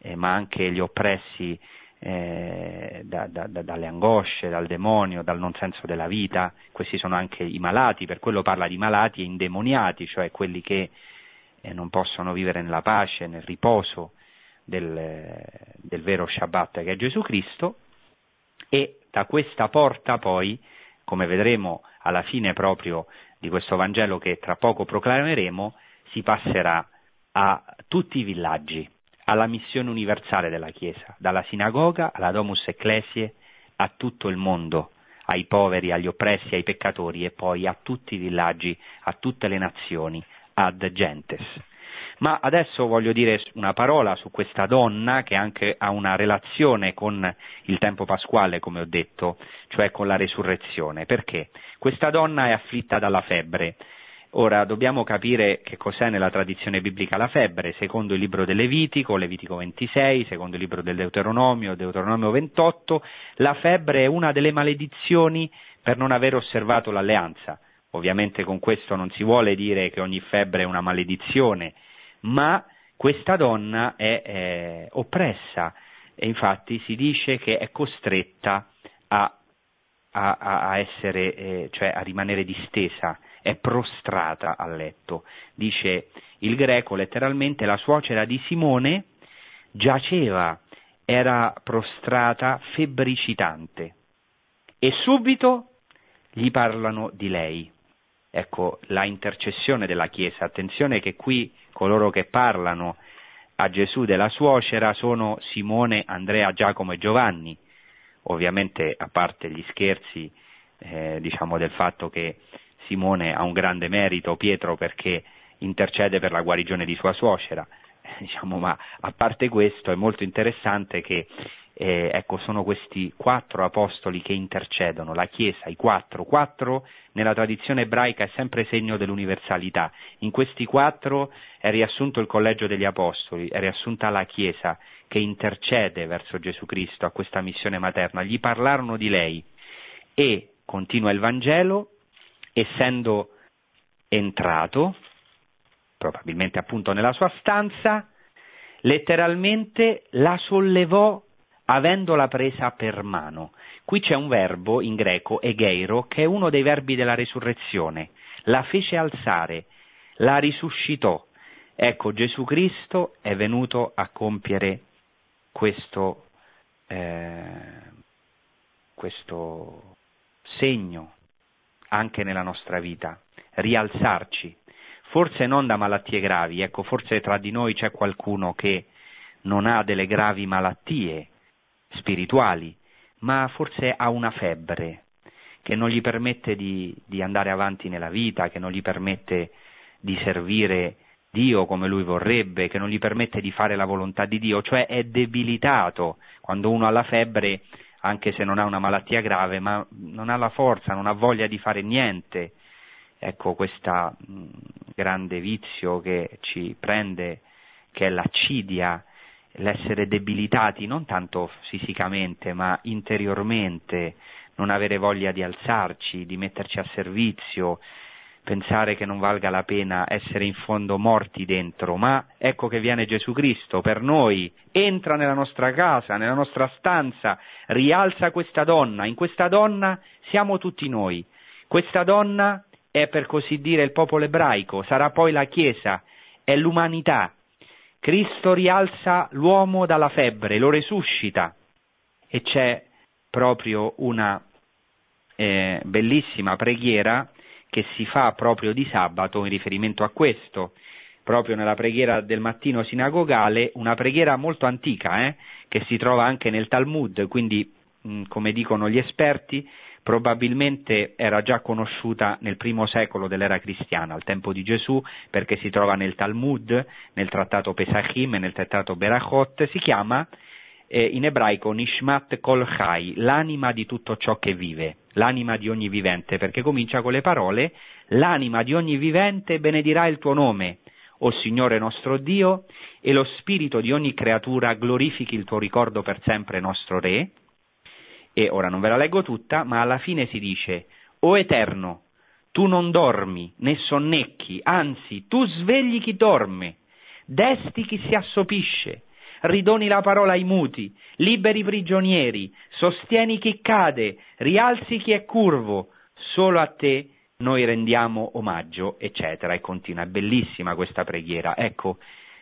eh, ma anche gli oppressi eh, da, da, da, dalle angosce, dal demonio, dal non senso della vita. Questi sono anche i malati, per quello parla di malati e indemoniati, cioè quelli che eh, non possono vivere nella pace, nel riposo Del, del vero Shabbat che è Gesù Cristo. E da questa porta poi, come vedremo alla fine proprio di questo Vangelo che tra poco proclameremo, si passerà a tutti i villaggi, alla missione universale della Chiesa, dalla sinagoga alla domus ecclesiae, a tutto il mondo, ai poveri, agli oppressi, ai peccatori, e poi a tutti i villaggi, a tutte le nazioni, ad gentes. Ma adesso voglio dire una parola su questa donna che anche ha una relazione con il tempo pasquale, come ho detto, cioè con la resurrezione. Perché? Questa donna è afflitta dalla febbre. Ora dobbiamo capire che cos'è nella tradizione biblica la febbre, secondo il libro del Levitico, Levitico ventisei, secondo il libro del Deuteronomio, Deuteronomio ventotto, la febbre è una delle maledizioni per non aver osservato l'alleanza. Ovviamente con questo non si vuole dire che ogni febbre è una maledizione, ma questa donna è eh, oppressa, e infatti si dice che è costretta a, a, a essere, eh, cioè a rimanere distesa, è prostrata a letto. Dice il greco letteralmente: la suocera di Simone giaceva, era prostrata, febbricitante, e subito gli parlano di lei. Ecco la intercessione della Chiesa. Attenzione che qui coloro che parlano a Gesù della suocera sono Simone, Andrea, Giacomo e Giovanni. Ovviamente, a parte gli scherzi, eh, diciamo del fatto che Simone ha un grande merito, Pietro, perché intercede per la guarigione di sua suocera, eh, diciamo, ma a parte questo è molto interessante che Eh, ecco sono questi quattro apostoli che intercedono, la Chiesa, i quattro, quattro nella tradizione ebraica è sempre segno dell'universalità, in questi quattro è riassunto il collegio degli apostoli, è riassunta la Chiesa che intercede verso Gesù Cristo a questa missione materna. Gli parlarono di lei e, continua il Vangelo, essendo entrato, probabilmente appunto nella sua stanza, letteralmente la sollevò avendola presa per mano. Qui c'è un verbo in greco, egeiro, che è uno dei verbi della resurrezione, la fece alzare, la risuscitò. Ecco, Gesù Cristo è venuto a compiere questo, eh, questo segno anche nella nostra vita, rialzarci, forse non da malattie gravi, ecco, forse tra di noi c'è qualcuno che non ha delle gravi malattie spirituali, ma forse ha una febbre che non gli permette di, di andare avanti nella vita, che non gli permette di servire Dio come lui vorrebbe, che non gli permette di fare la volontà di Dio, cioè è debilitato. Quando uno ha la febbre, anche se non ha una malattia grave, ma non ha la forza, non ha voglia di fare niente. Ecco questo grande vizio che ci prende, che è l'accidia, l'essere debilitati non tanto fisicamente ma interiormente, non avere voglia di alzarci, di metterci a servizio, pensare che non valga la pena essere in fondo morti dentro, ma ecco che viene Gesù Cristo per noi, entra nella nostra casa, nella nostra stanza, rialza questa donna, in questa donna siamo tutti noi, questa donna è per così dire il popolo ebraico, sarà poi la Chiesa, è l'umanità. Cristo rialza l'uomo dalla febbre, lo resuscita, e c'è proprio una eh, bellissima preghiera che si fa proprio di sabato in riferimento a questo, proprio nella preghiera del mattino sinagogale, una preghiera molto antica, eh, che si trova anche nel Talmud, quindi mh, come dicono gli esperti, probabilmente era già conosciuta nel primo secolo dell'era cristiana, al tempo di Gesù, perché si trova nel Talmud, nel trattato Pesachim e nel trattato Berachot, si chiama eh, in ebraico Nishmat Kol Chai, l'anima di tutto ciò che vive, l'anima di ogni vivente, perché comincia con le parole: l'anima di ogni vivente benedirà il tuo nome, o Signore nostro Dio, e lo spirito di ogni creatura glorifichi il tuo ricordo per sempre, nostro Re. E ora non ve la leggo tutta, ma alla fine si dice: o Eterno, tu non dormi né sonnecchi, anzi tu svegli chi dorme, desti chi si assopisce, ridoni la parola ai muti, liberi i prigionieri, sostieni chi cade, rialzi chi è curvo, solo a te noi rendiamo omaggio, eccetera, e continua. È bellissima questa preghiera. Ecco,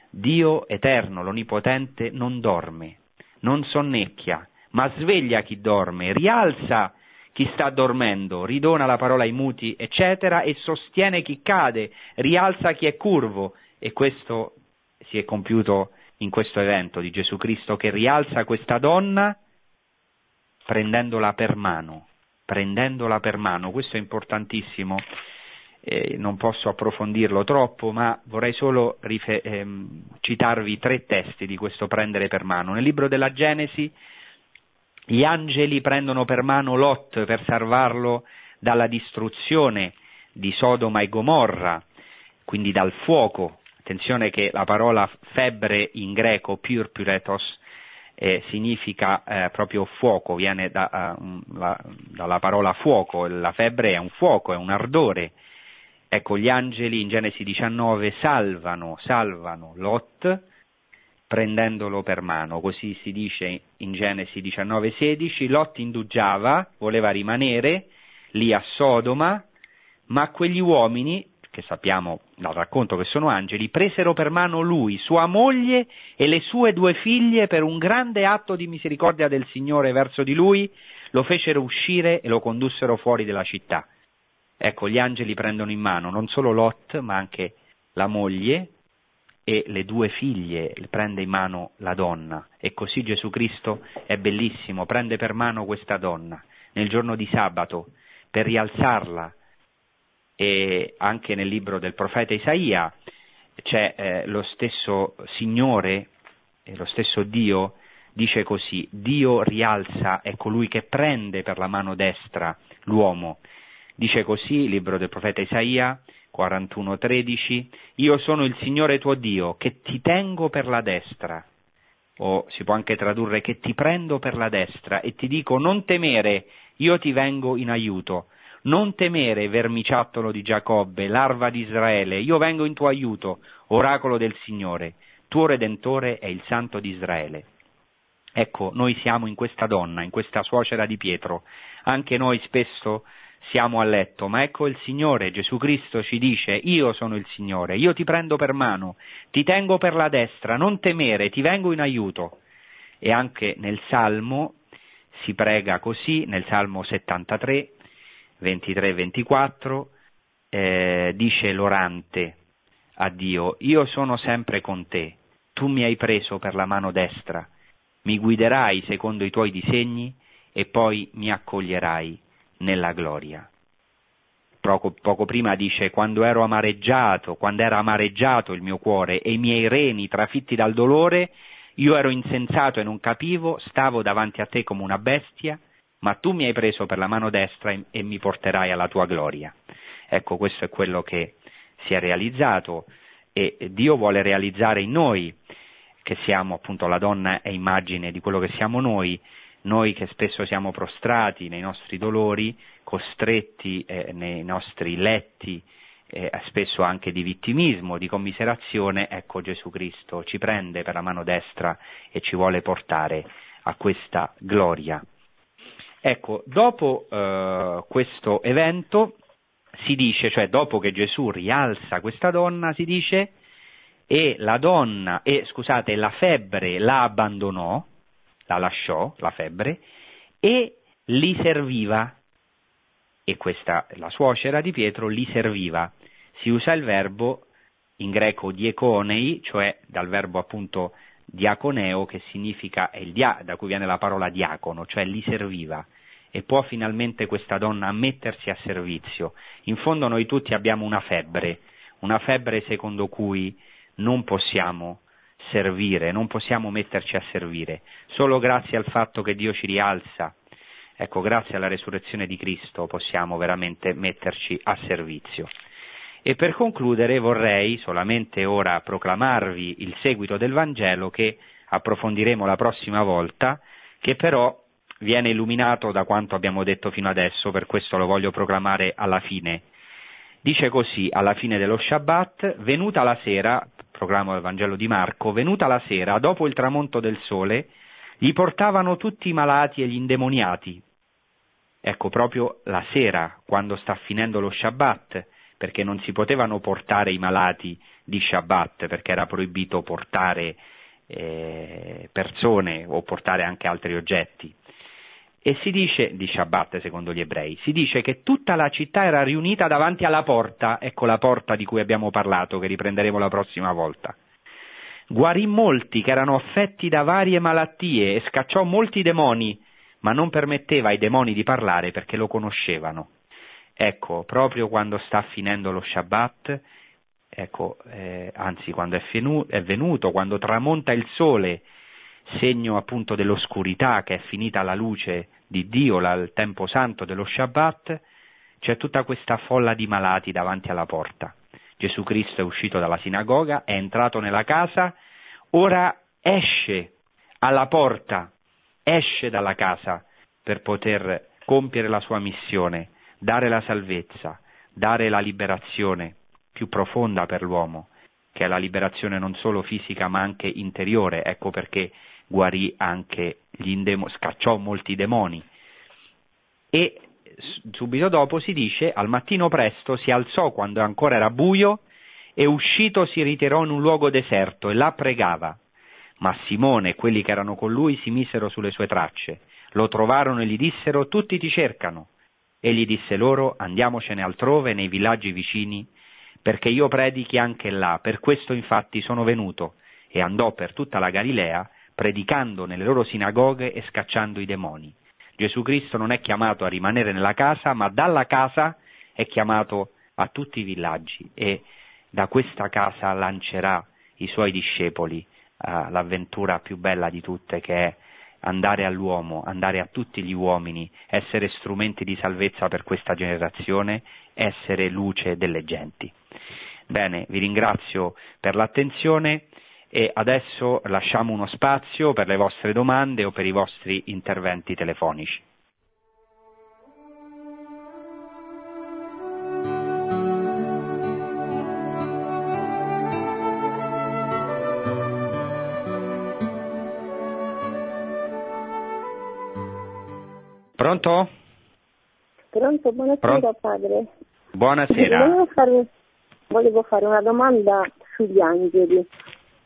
Dio eterno, l'Onnipotente, non dorme, non sonnecchia, ma sveglia chi dorme, rialza chi sta dormendo, ridona la parola ai muti, eccetera, e sostiene chi cade, rialza chi è curvo. E questo si è compiuto in questo evento di Gesù Cristo, che rialza questa donna prendendola per mano, prendendola per mano. Questo è importantissimo, eh, non posso approfondirlo troppo, ma vorrei solo rife- ehm, citarvi tre testi di questo prendere per mano. Nel libro della Genesi, gli angeli prendono per mano Lot per salvarlo dalla distruzione di Sodoma e Gomorra, quindi dal fuoco. Attenzione che la parola febbre in greco, purpuretos, eh, significa eh, proprio fuoco, viene da, uh, la, dalla parola fuoco, la febbre è un fuoco, è un ardore. Ecco, gli angeli in Genesi diciannove salvano, salvano Lot prendendolo per mano, così si dice in Genesi diciannove sedici, Lot indugiava, voleva rimanere lì a Sodoma, ma quegli uomini, che sappiamo dal racconto che sono angeli, presero per mano lui, sua moglie e le sue due figlie per un grande atto di misericordia del Signore verso di lui, lo fecero uscire e lo condussero fuori della città. Ecco, gli angeli prendono in mano non solo Lot, ma anche la moglie, e le due figlie le prende in mano la donna, e così Gesù Cristo è bellissimo, prende per mano questa donna nel giorno di sabato per rialzarla. E anche nel libro del profeta Isaia c'è eh, lo stesso Signore, eh, lo stesso Dio dice così: Dio rialza, è colui che prende per la mano destra l'uomo. Dice così il libro del profeta Isaia quarantuno tredici, io sono il Signore tuo Dio che ti tengo per la destra, o si può anche tradurre che ti prendo per la destra e ti dico non temere, io ti vengo in aiuto, non temere vermiciattolo di Giacobbe, larva di Israele, io vengo in tuo aiuto, oracolo del Signore, tuo Redentore è il Santo di Israele. Ecco, noi siamo in questa donna, in questa suocera di Pietro, anche noi spesso siamo a letto, ma ecco il Signore, Gesù Cristo ci dice: io sono il Signore, io ti prendo per mano, ti tengo per la destra, non temere, ti vengo in aiuto. E anche nel Salmo si prega così, nel Salmo settantatré, ventitré e ventiquattro, eh, dice l'orante a Dio: io sono sempre con te, tu mi hai preso per la mano destra, mi guiderai secondo i tuoi disegni e poi mi accoglierai nella gloria. Poco, poco prima dice: quando ero amareggiato, quando era amareggiato il mio cuore e i miei reni trafitti dal dolore, io ero insensato e non capivo, stavo davanti a te come una bestia, ma tu mi hai preso per la mano destra e, e mi porterai alla tua gloria. Ecco, questo è quello che si è realizzato e Dio vuole realizzare in noi, che siamo appunto la donna è immagine di quello che siamo noi, noi che spesso siamo prostrati nei nostri dolori, costretti eh, nei nostri letti eh, spesso anche di vittimismo, di commiserazione, ecco Gesù Cristo ci prende per la mano destra e ci vuole portare a questa gloria. Ecco, dopo eh, questo evento si dice, cioè dopo che Gesù rialza questa donna, si dice e la donna, e scusate, la febbre la abbandonò, la lasciò, la febbre, e li serviva, e questa, la suocera di Pietro, li serviva. Si usa il verbo in greco diaconei, cioè dal verbo appunto diaconeo, che significa, è il dia, da cui viene la parola diacono, cioè li serviva, e può finalmente questa donna mettersi a servizio. In fondo noi tutti abbiamo una febbre, una febbre secondo cui non possiamo servire, non possiamo metterci a servire, solo grazie al fatto che Dio ci rialza, ecco, grazie alla resurrezione di Cristo possiamo veramente metterci a servizio. E per concludere vorrei solamente ora proclamarvi il seguito del Vangelo, che approfondiremo la prossima volta, che però viene illuminato da quanto abbiamo detto fino adesso, per questo lo voglio proclamare alla fine. Dice così, alla fine dello Shabbat, venuta la sera, proclamo il Vangelo di Marco, venuta la sera, dopo il tramonto del sole, gli portavano tutti i malati e gli indemoniati. Ecco, proprio la sera, quando sta finendo lo Shabbat, perché non si potevano portare i malati di Shabbat, perché era proibito portare eh, persone o portare anche altri oggetti. E si dice, di Shabbat secondo gli ebrei, si dice che tutta la città era riunita davanti alla porta, ecco la porta di cui abbiamo parlato, che riprenderemo la prossima volta. Guarì molti che erano affetti da varie malattie e scacciò molti demoni, ma non permetteva ai demoni di parlare perché lo conoscevano. Ecco, proprio quando sta finendo lo Shabbat, ecco, eh, anzi quando è, fenu- è venuto, quando tramonta il sole, segno appunto dell'oscurità, che è finita la luce di Dio, la, il tempo santo dello Shabbat, c'è tutta questa folla di malati davanti alla porta. Gesù Cristo è uscito dalla sinagoga, è entrato nella casa, ora esce alla porta, esce dalla casa per poter compiere la sua missione, dare la salvezza, dare la liberazione più profonda per l'uomo, che è la liberazione non solo fisica ma anche interiore, ecco perché guarì anche, gli indemo- scacciò molti demoni. E subito dopo si dice, al mattino presto si alzò quando ancora era buio e uscito si ritirò in un luogo deserto e là pregava, ma Simone e quelli che erano con lui si misero sulle sue tracce, lo trovarono e gli dissero, tutti ti cercano. Egli disse loro, andiamocene altrove, nei villaggi vicini, perché io predichi anche là, per questo infatti sono venuto, e andò per tutta la Galilea, predicando nelle loro sinagoghe e scacciando i demoni. Gesù Cristo non è chiamato a rimanere nella casa, ma dalla casa è chiamato a tutti i villaggi, e da questa casa lancerà i suoi discepoli eh, l'avventura più bella di tutte, che è andare all'uomo, andare a tutti gli uomini, essere strumenti di salvezza per questa generazione, essere luce delle genti. Bene, vi ringrazio per l'attenzione e adesso lasciamo uno spazio per le vostre domande o per i vostri interventi telefonici. Pronto? Pronto, buonasera. Pronto? Padre. Buonasera. Volevo fare, volevo fare una domanda sugli angeli.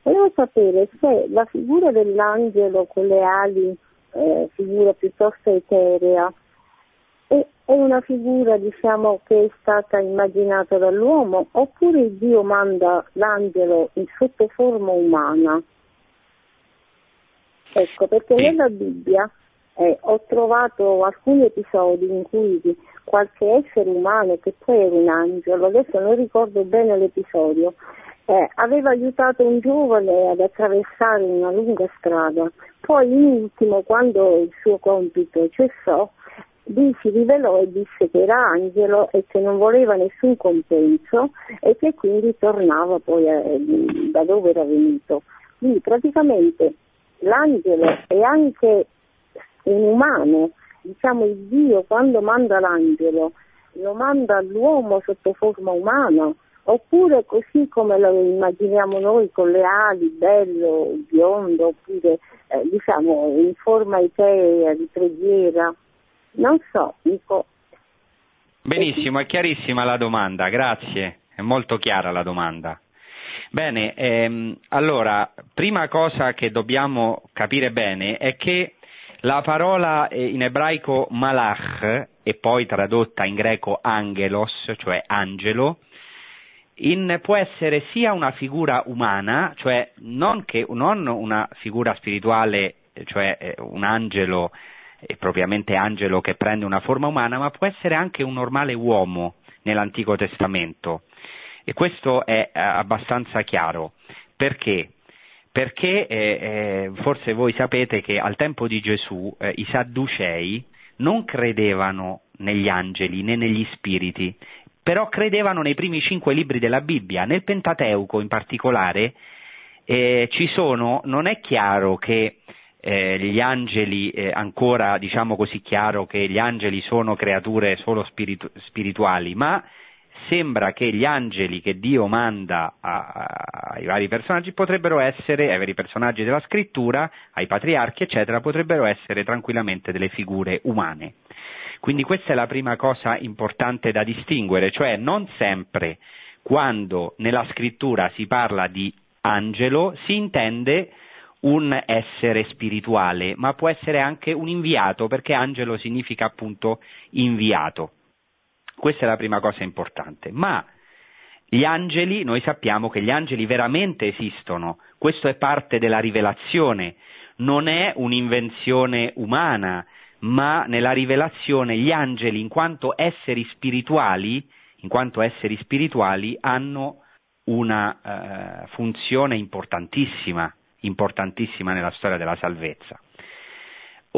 Volevo sapere se la figura dell'angelo con le ali, eh, figura piuttosto eterea, è, è una figura, diciamo, che è stata immaginata dall'uomo, oppure Dio manda l'angelo in sottoforma umana? Ecco, perché nella Bibbia... Eh, ho trovato alcuni episodi in cui qualche essere umano, che poi era un angelo, adesso non ricordo bene l'episodio, eh, aveva aiutato un giovane ad attraversare una lunga strada, poi in ultimo, quando il suo compito cessò, lui si rivelò e disse che era angelo e che non voleva nessun compenso e che quindi tornava poi eh, da dove era venuto. Quindi praticamente l'angelo è anche un umano, diciamo il Dio quando manda l'angelo lo manda all'uomo sotto forma umana, oppure così come lo immaginiamo noi, con le ali, bello, biondo, oppure eh, diciamo in forma etea di preghiera, non so, dico. Benissimo, è chiarissima la domanda, grazie, è molto chiara la domanda. Bene, ehm, allora, prima cosa che dobbiamo capire bene è che la parola in ebraico malach, e poi tradotta in greco angelos, cioè angelo, in, può essere sia una figura umana, cioè non, che, non una figura spirituale, cioè un angelo, e propriamente angelo che prende una forma umana, ma può essere anche un normale uomo nell'Antico Testamento. E questo è abbastanza chiaro. Perché? Perché eh, forse voi sapete che al tempo di Gesù eh, i Sadducei non credevano negli angeli né negli spiriti, però credevano nei primi cinque libri della Bibbia. Nel Pentateuco in particolare eh, ci sono, non è chiaro che Eh, gli angeli, eh, ancora diciamo così chiaro che gli angeli sono creature solo spiritu- spirituali, ma sembra che gli angeli che Dio manda a, a, ai vari personaggi potrebbero essere, ai veri personaggi della scrittura, ai patriarchi eccetera, potrebbero essere tranquillamente delle figure umane. Quindi questa è la prima cosa importante da distinguere, cioè non sempre quando nella scrittura si parla di angelo si intende un essere spirituale, ma può essere anche un inviato, perché angelo significa appunto inviato. Questa è la prima cosa importante. Ma gli angeli, noi sappiamo che gli angeli veramente esistono, questo è parte della rivelazione, non è un'invenzione umana, ma nella rivelazione gli angeli, in quanto esseri spirituali, in quanto esseri spirituali hanno una eh, funzione importantissima. importantissima nella storia della salvezza.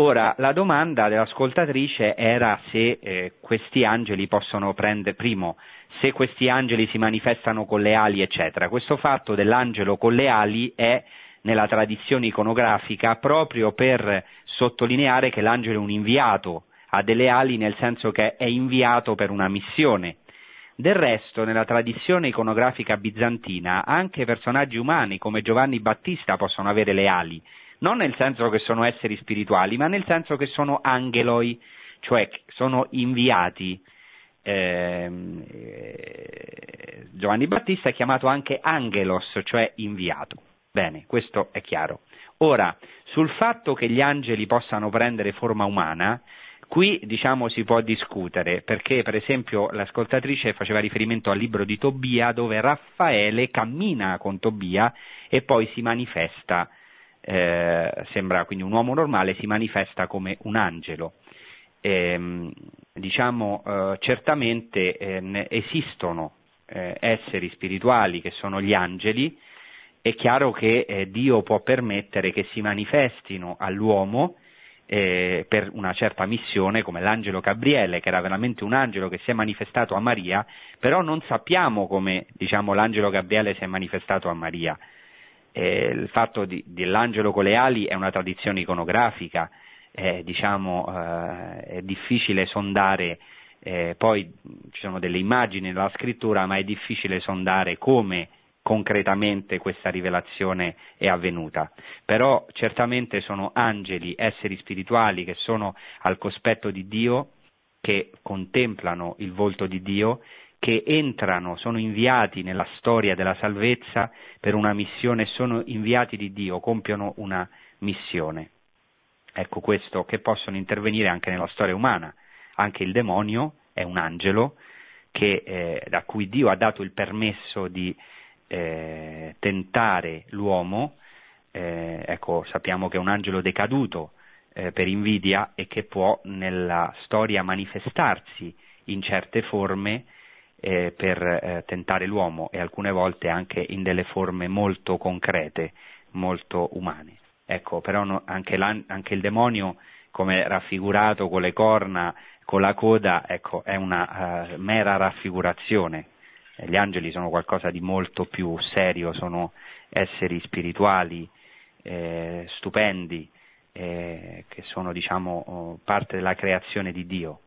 Ora, la domanda dell'ascoltatrice era se eh, questi angeli possono prendere, primo, se questi angeli si manifestano con le ali, eccetera. Questo fatto dell'angelo con le ali è nella tradizione iconografica proprio per sottolineare che l'angelo è un inviato, ha delle ali nel senso che è inviato per una missione. Del resto, nella tradizione iconografica bizantina, anche personaggi umani come Giovanni Battista possono avere le ali, non nel senso che sono esseri spirituali, ma nel senso che sono angeloi, cioè sono inviati. Eh, Giovanni Battista è chiamato anche angelos, cioè inviato. Bene, questo è chiaro. Ora, sul fatto che gli angeli possano prendere forma umana, qui diciamo si può discutere, perché per esempio l'ascoltatrice faceva riferimento al libro di Tobia, dove Raffaele cammina con Tobia e poi si manifesta, eh, sembra quindi un uomo normale, si manifesta come un angelo. Eh, diciamo eh, certamente eh, esistono eh, esseri spirituali che sono gli angeli, è chiaro che eh, Dio può permettere che si manifestino all'uomo Eh, per una certa missione, come l'angelo Gabriele, che era veramente un angelo che si è manifestato a Maria, però non sappiamo come, diciamo, l'angelo Gabriele si è manifestato a Maria. Eh, il fatto di, dell'angelo con le ali è una tradizione iconografica, eh, diciamo, eh, è difficile sondare, eh, poi ci sono delle immagini nella scrittura, ma è difficile sondare come concretamente questa rivelazione è avvenuta, però certamente sono angeli, esseri spirituali che sono al cospetto di Dio, che contemplano il volto di Dio, che entrano, sono inviati nella storia della salvezza per una missione, sono inviati di Dio, compiono una missione. Ecco questo, che possono intervenire anche nella storia umana, anche il demonio è un angelo che, eh, da cui Dio ha dato il permesso di Eh, tentare l'uomo, eh, ecco sappiamo che è un angelo decaduto eh, per invidia e che può nella storia manifestarsi in certe forme eh, per eh, tentare l'uomo, e alcune volte anche in delle forme molto concrete, molto umane. Ecco, però no, anche, anche il demonio, come raffigurato con le corna, con la coda, ecco è una uh, mera raffigurazione. Gli angeli sono qualcosa di molto più serio, sono esseri spirituali, eh, stupendi, eh, che sono diciamo parte della creazione di Dio.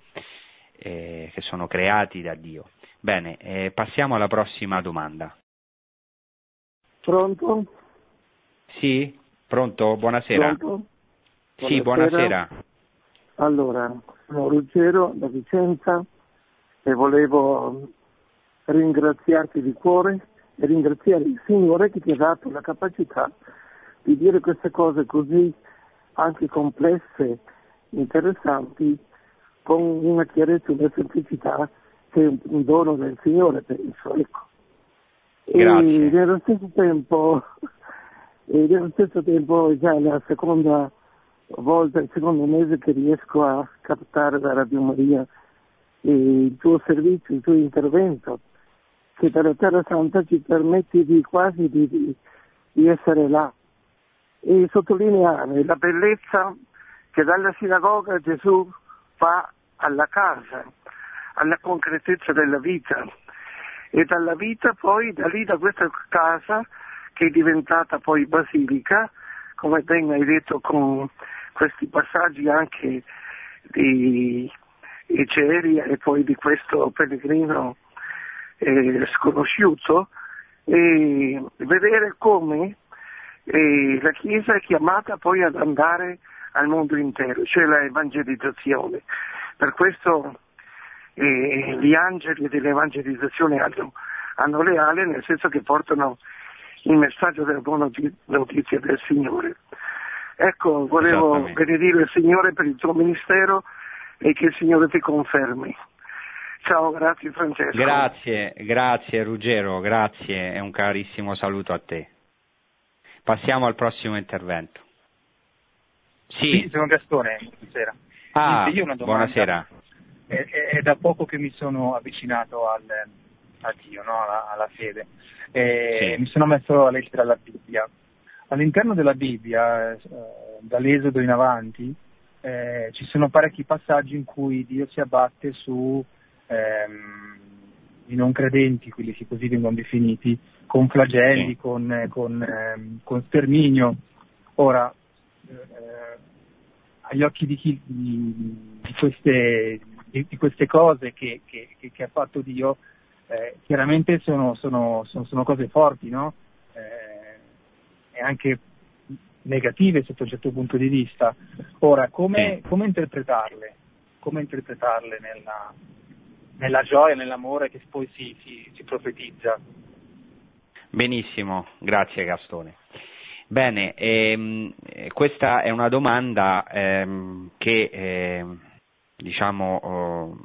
eh, che sono creati da Dio. Bene, eh, passiamo alla prossima domanda. Pronto? Sì, pronto, buonasera. Pronto? Buonasera. Sì, buonasera. Allora, sono Ruggero da Vicenza e volevo ringraziarti di cuore e ringraziare il Signore che ti ha dato la capacità di dire queste cose così anche complesse, interessanti, con una chiarezza e una semplicità che è un dono del Signore, penso, ecco. Grazie. E nello stesso tempo, e nello stesso tempo già è la seconda volta, il secondo mese che riesco a captare da Radio Maria e il tuo servizio, il tuo intervento, che per la Terra Santa ci permette di quasi di, di essere là e sottolineare la bellezza che dalla sinagoga Gesù fa alla casa, alla concretezza della vita, e dalla vita poi, da lì, da questa casa che è diventata poi basilica, come ben hai detto con questi passaggi anche di Egeria e poi di questo pellegrino eh, sconosciuto, e vedere come eh, la Chiesa è chiamata poi ad andare al mondo intero, cioè la evangelizzazione. Per questo eh, gli angeli dell'evangelizzazione hanno, hanno le ali, nel senso che portano il messaggio della buona notizia del Signore. Ecco, volevo benedire il Signore per il tuo ministero e che il Signore ti confermi. Ciao, grazie Francesco. Grazie, grazie Ruggero, grazie e un carissimo saluto a te. Passiamo al prossimo intervento. Sì, sì, sono Gastone, buonasera. Ah, sì, io una domanda. Buonasera. È, è, è da poco che mi sono avvicinato al, a Dio, no? alla, alla fede. E sì. Mi sono messo a leggere la Bibbia. All'interno della Bibbia, eh, dall'Esodo in avanti, eh, ci sono parecchi passaggi in cui Dio si abbatte su ehm, i non credenti, quelli che così vengono definiti, con flagelli, sì. con, eh, con, ehm, con sterminio. Ora, eh, agli occhi di chi di, di, queste, di, di queste cose che, che, che ha fatto Dio, Eh, chiaramente sono, sono, sono, sono cose forti, no? Eh, e anche negative sotto un certo punto di vista. Ora, come, come interpretarle? Come interpretarle nella, nella gioia, nell'amore che poi si, si, si profetizza? Benissimo, grazie Gastone. Bene, ehm, questa è una domanda ehm, che ehm, diciamo... Oh,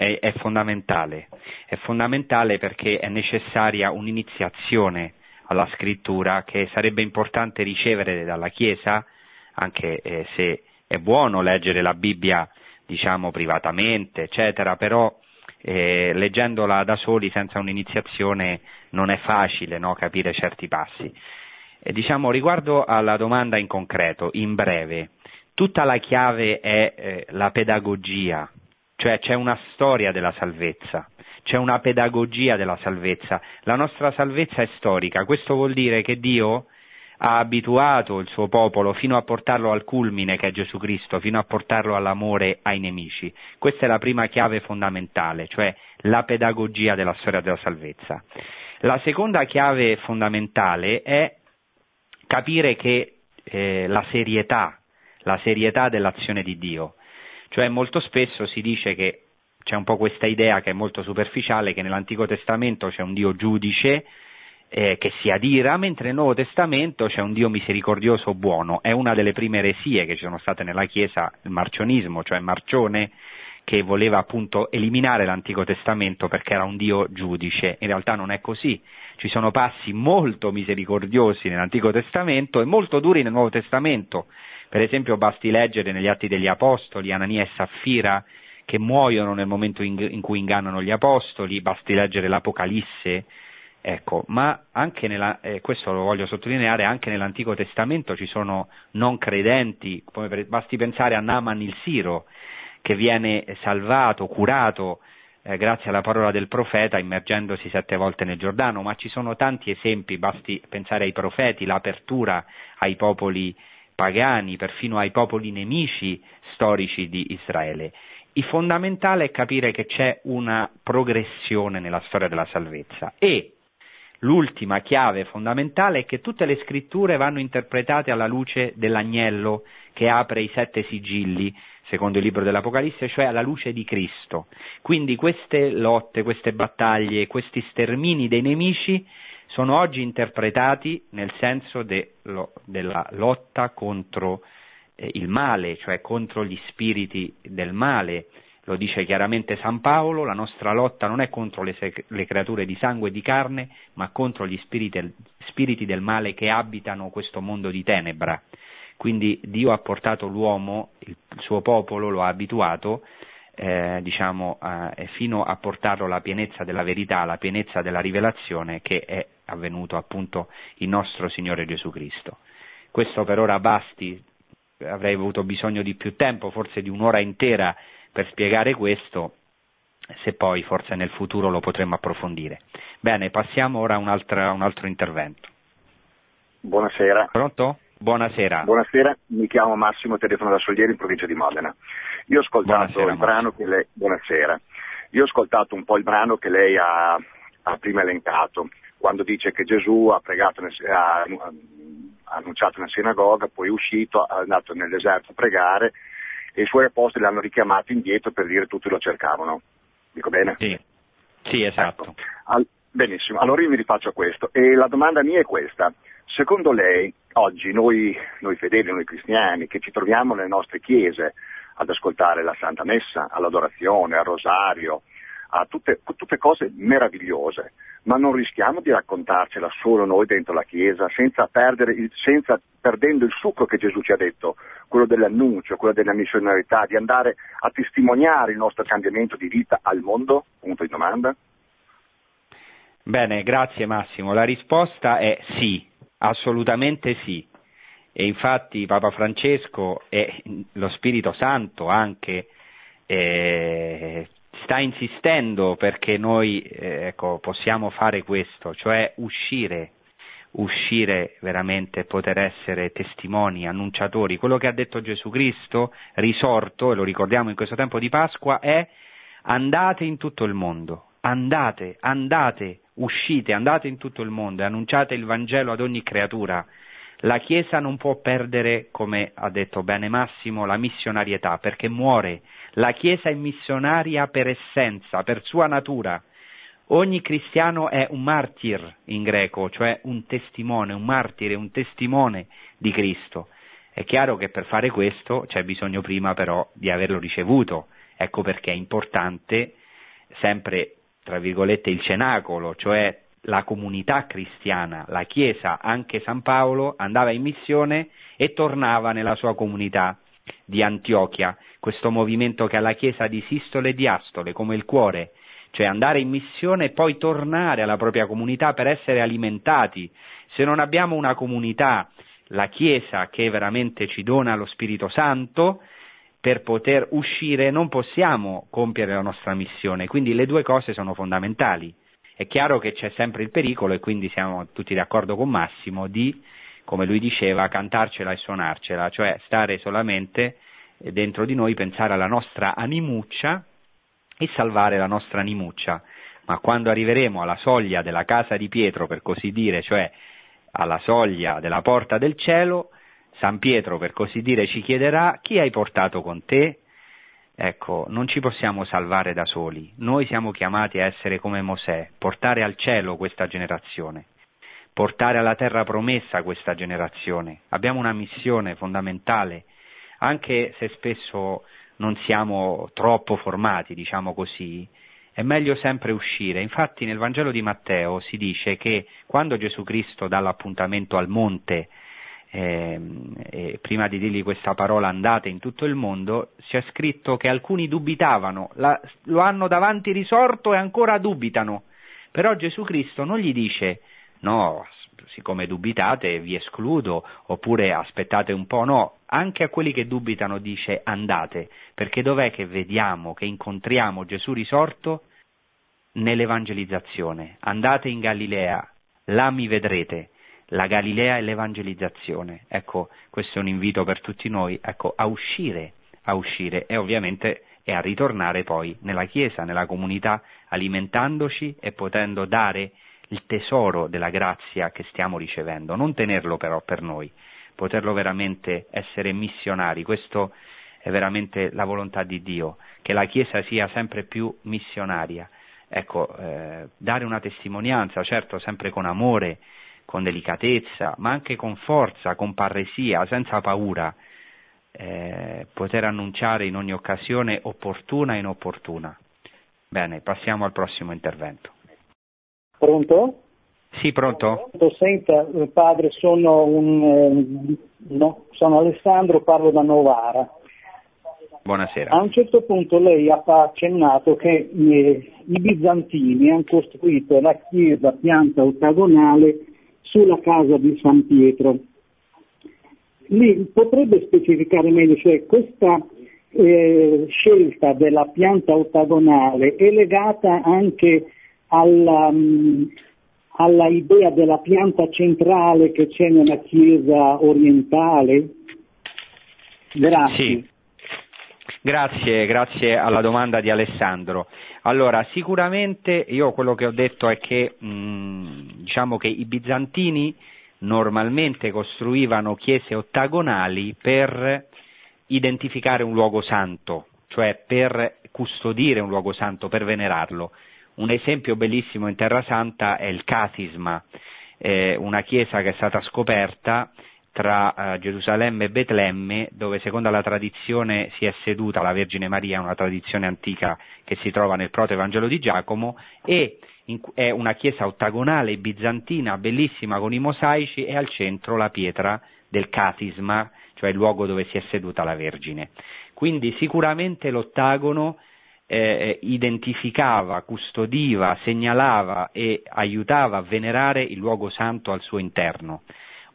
è fondamentale, è fondamentale perché è necessaria un'iniziazione alla scrittura che sarebbe importante ricevere dalla Chiesa, anche eh, se è buono leggere la Bibbia, diciamo, privatamente, eccetera, però eh, leggendola da soli senza un'iniziazione non è facile, no, capire certi passi. E, diciamo, riguardo alla domanda in concreto, in breve, tutta la chiave è eh, la pedagogia. Cioè c'è una storia della salvezza, c'è una pedagogia della salvezza, la nostra salvezza è storica, questo vuol dire che Dio ha abituato il suo popolo fino a portarlo al culmine che è Gesù Cristo, fino a portarlo all'amore ai nemici, questa è la prima chiave fondamentale, cioè la pedagogia della storia della salvezza. La seconda chiave fondamentale è capire che eh, la serietà, la serietà dell'azione di Dio. Cioè molto spesso si dice che c'è un po' questa idea che è molto superficiale, che nell'Antico Testamento c'è un Dio giudice eh, che si adira, mentre nel Nuovo Testamento c'è un Dio misericordioso buono. È una delle prime eresie che ci sono state nella Chiesa, il marcionismo, cioè Marcione, che voleva appunto eliminare l'Antico Testamento perché era un Dio giudice. In realtà non è così. Ci sono passi molto misericordiosi nell'Antico Testamento e molto duri nel Nuovo Testamento. Per esempio basti leggere negli Atti degli Apostoli, Anania e Saffira che muoiono nel momento in, in cui ingannano gli Apostoli, basti leggere l'Apocalisse, ecco, ma anche nella, eh, questo lo voglio sottolineare, anche nell'Antico Testamento ci sono non credenti, come per, basti pensare a Naaman il Siro che viene salvato, curato, eh, grazie alla parola del profeta immergendosi sette volte nel Giordano, ma ci sono tanti esempi, basti pensare ai profeti, l'apertura ai popoli pagani, perfino ai popoli nemici storici di Israele. il fondamentale è capire che c'è una progressione nella storia della salvezza, e l'ultima chiave fondamentale è che tutte le scritture vanno interpretate alla luce dell'agnello che apre i sette sigilli, secondo il libro dell'Apocalisse, cioè alla luce di Cristo. Quindi queste lotte, queste battaglie, questi stermini dei nemici sono oggi interpretati nel senso de lo, della lotta contro eh, il male, cioè contro gli spiriti del male. Lo dice chiaramente San Paolo: la nostra lotta non è contro le, se- le creature di sangue e di carne, ma contro gli spiriti, spiriti del male che abitano questo mondo di tenebra. Quindi Dio ha portato l'uomo, il suo popolo, lo ha abituato, eh, diciamo, eh, fino a portarlo alla pienezza della verità, alla pienezza della rivelazione, che è avvenuto appunto il nostro Signore Gesù Cristo. Questo per ora basti, avrei avuto bisogno di più tempo, forse di un'ora intera per spiegare questo, se poi forse nel futuro lo potremo approfondire. Bene, passiamo ora a un altro, un altro intervento. Buonasera. Pronto? Buonasera. Buonasera, mi chiamo Massimo, telefono da Solieri in provincia di Modena. Io ho ascoltato buonasera, il brano che lei... Buonasera. Io ho ascoltato un po' il brano che lei ha, ha prima elencato, quando dice che Gesù ha pregato, ha, ha annunciato nella sinagoga, poi è uscito, è andato nel deserto a pregare e i suoi apostoli l'hanno richiamato indietro per dire tutti lo cercavano. Dico bene? Sì, sì, esatto. Ecco. Al... Benissimo, allora io mi rifaccio a questo e la domanda mia è questa. Secondo lei oggi noi, noi fedeli, noi cristiani che ci troviamo nelle nostre chiese ad ascoltare la Santa Messa, all'adorazione, al rosario, a tutte, tutte cose meravigliose, ma non rischiamo di raccontarcela solo noi dentro la chiesa senza perdere il, senza, perdendo il succo che Gesù ci ha detto, quello dell'annuncio, quello della missionarità, di andare a testimoniare il nostro cambiamento di vita al mondo? Punto di domanda. Bene, grazie Massimo. La risposta è sì. Assolutamente sì, e infatti Papa Francesco e lo Spirito Santo anche eh, sta insistendo perché noi eh, ecco, possiamo fare questo, cioè uscire, uscire veramente, poter essere testimoni, annunciatori. Quello che ha detto Gesù Cristo risorto, e lo ricordiamo in questo tempo di Pasqua, è: andate in tutto il mondo, andate, andate. Uscite, andate in tutto il mondo e annunciate il Vangelo ad ogni creatura. La Chiesa non può perdere, come ha detto bene Massimo, la missionarietà, perché muore. La Chiesa è missionaria per essenza, per sua natura. Ogni cristiano è un martir in greco, cioè un testimone, un martire, un testimone di Cristo. È chiaro che per fare questo c'è bisogno prima però di averlo ricevuto. Ecco perché è importante sempre, tra virgolette, il cenacolo, cioè la comunità cristiana, la Chiesa. Anche San Paolo andava in missione e tornava nella sua comunità di Antiochia, questo movimento che ha la Chiesa di sistole e diastole, come il cuore, cioè andare in missione e poi tornare alla propria comunità per essere alimentati. Se non abbiamo una comunità, la Chiesa, che veramente ci dona lo Spirito Santo, per poter uscire non possiamo compiere la nostra missione, quindi le due cose sono fondamentali. È chiaro che c'è sempre il pericolo, e quindi siamo tutti d'accordo con Massimo, di, come lui diceva, cantarcela e suonarcela, cioè stare solamente dentro di noi, pensare alla nostra animuccia e salvare la nostra animuccia. Ma quando arriveremo alla soglia della casa di Pietro, per così dire, cioè alla soglia della porta del cielo, San Pietro, per così dire, ci chiederà: chi hai portato con te? Ecco, non ci possiamo salvare da soli, noi siamo chiamati a essere come Mosè, portare al cielo questa generazione, portare alla terra promessa questa generazione. Abbiamo una missione fondamentale, anche se spesso non siamo troppo formati, diciamo così, è meglio sempre uscire. Infatti nel Vangelo di Matteo si dice che quando Gesù Cristo dà l'appuntamento al monte, Eh, eh, prima di dirgli questa parola andate in tutto il mondo, c'è scritto che alcuni dubitavano, la, lo hanno davanti risorto e ancora dubitano. Però Gesù Cristo non gli dice: no, siccome dubitate vi escludo, oppure aspettate un po', no, anche a quelli che dubitano dice: andate, perché dov'è che vediamo, che incontriamo Gesù risorto? Nell'evangelizzazione. Andate in Galilea, là mi vedrete. La Galilea e l'evangelizzazione. Ecco, questo è un invito per tutti noi, ecco, a uscire, a uscire e ovviamente e a ritornare poi nella Chiesa, nella comunità, alimentandoci e potendo dare il tesoro della grazia che stiamo ricevendo, non tenerlo però per noi, poterlo veramente essere missionari. Questo è veramente la volontà di Dio, che la Chiesa sia sempre più missionaria. Ecco, eh, dare una testimonianza, certo sempre con amore, con delicatezza, ma anche con forza, con parresia, senza paura, eh, poter annunciare in ogni occasione opportuna e inopportuna. Bene, passiamo al prossimo intervento. Pronto? Sì, pronto? Senta, padre, sono un no, sono Alessandro, parlo da Novara. Buonasera. A un certo punto lei ha accennato che eh, i bizantini hanno costruito la chiesa a pianta ottagonale sulla casa di San Pietro. Lì potrebbe specificare meglio, cioè questa eh, scelta della pianta ottagonale è legata anche alla, mh, alla idea della pianta centrale che c'è nella chiesa orientale? Grazie. Sì. Grazie, grazie alla domanda di Alessandro. Allora, sicuramente io quello che ho detto è che mh, diciamo che i bizantini normalmente costruivano chiese ottagonali per identificare un luogo santo, cioè per custodire un luogo santo, per venerarlo. Un esempio bellissimo in Terra Santa è il Catisma, eh, una chiesa che è stata scoperta tra eh, Gerusalemme e Betlemme, dove secondo la tradizione si è seduta la Vergine Maria, una tradizione antica che si trova nel Proto-Evangelo di Giacomo, e in, è una chiesa ottagonale bizantina, bellissima, con i mosaici e al centro la pietra del Catisma, cioè il luogo dove si è seduta la Vergine. Quindi sicuramente l'ottagono Eh, identificava, custodiva, segnalava e aiutava a venerare il luogo santo al suo interno.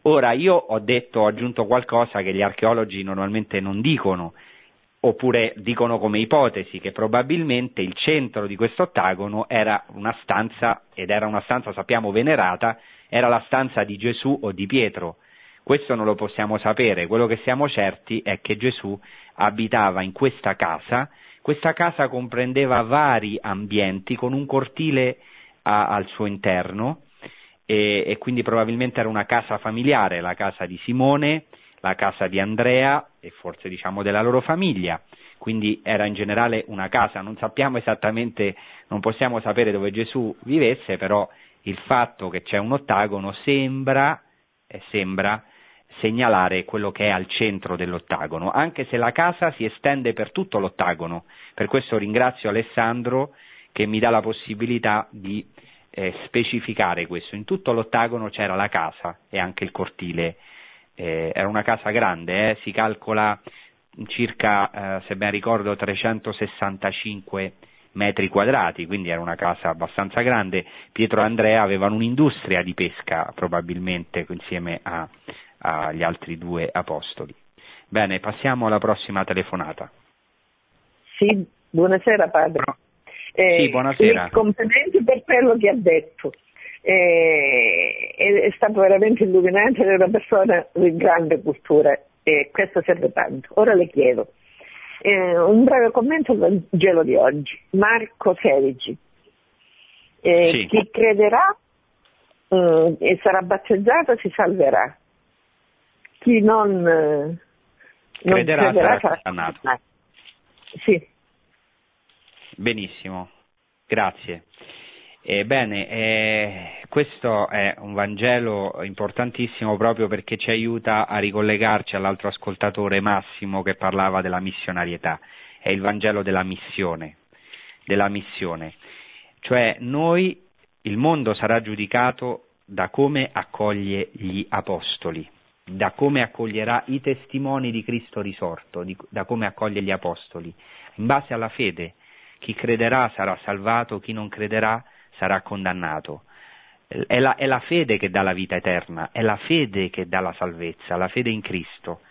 Ora io ho detto, ho aggiunto qualcosa che gli archeologi normalmente non dicono, oppure dicono come ipotesi che probabilmente il centro di questo ottagono era una stanza, ed era una stanza sappiamo venerata, era la stanza di Gesù o di Pietro. Questo non lo possiamo sapere, quello che siamo certi è che Gesù abitava in questa casa. Questa casa comprendeva vari ambienti con un cortile a, al suo interno e, e quindi probabilmente era una casa familiare, la casa di Simone, la casa di Andrea e forse diciamo della loro famiglia, quindi era in generale una casa, non sappiamo esattamente, non possiamo sapere dove Gesù vivesse, però il fatto che c'è un ottagono sembra, eh, sembra segnalare quello che è al centro dell'ottagono, anche se la casa si estende per tutto l'ottagono. Per questo ringrazio Alessandro che mi dà la possibilità di eh, specificare questo. In tutto l'ottagono c'era la casa e anche il cortile, eh, era una casa grande, eh, si calcola circa, eh, se ben ricordo, trecentosessantacinque metri quadrati, quindi era una casa abbastanza grande. Pietro e Andrea avevano un'industria di pesca probabilmente insieme a agli altri due apostoli. Bene, passiamo alla prossima telefonata. Sì, buonasera padre. No. Eh, sì, buonasera. Complimenti per quello che ha detto. Eh, è, è stato veramente illuminante, è una persona di grande cultura e questo serve tanto. Ora le chiedo eh, un breve commento al Vangelo di oggi, Marco sedici. Eh, sì. Chi crederà eh, e sarà battezzato si salverà. Chi non, non crederà, crederà sarà condannato. Sì. Benissimo, grazie. Ebbene, eh, questo è un Vangelo importantissimo proprio perché ci aiuta a ricollegarci all'altro ascoltatore Massimo che parlava della missionarietà. È il Vangelo della missione, della missione. Cioè noi, il mondo sarà giudicato da come accoglie gli apostoli, da come accoglierà i testimoni di Cristo risorto, di, da come accoglie gli apostoli, in base alla fede. Chi crederà sarà salvato, chi non crederà sarà condannato. È la, è la fede che dà la vita eterna, è la fede che dà la salvezza, la fede in Cristo.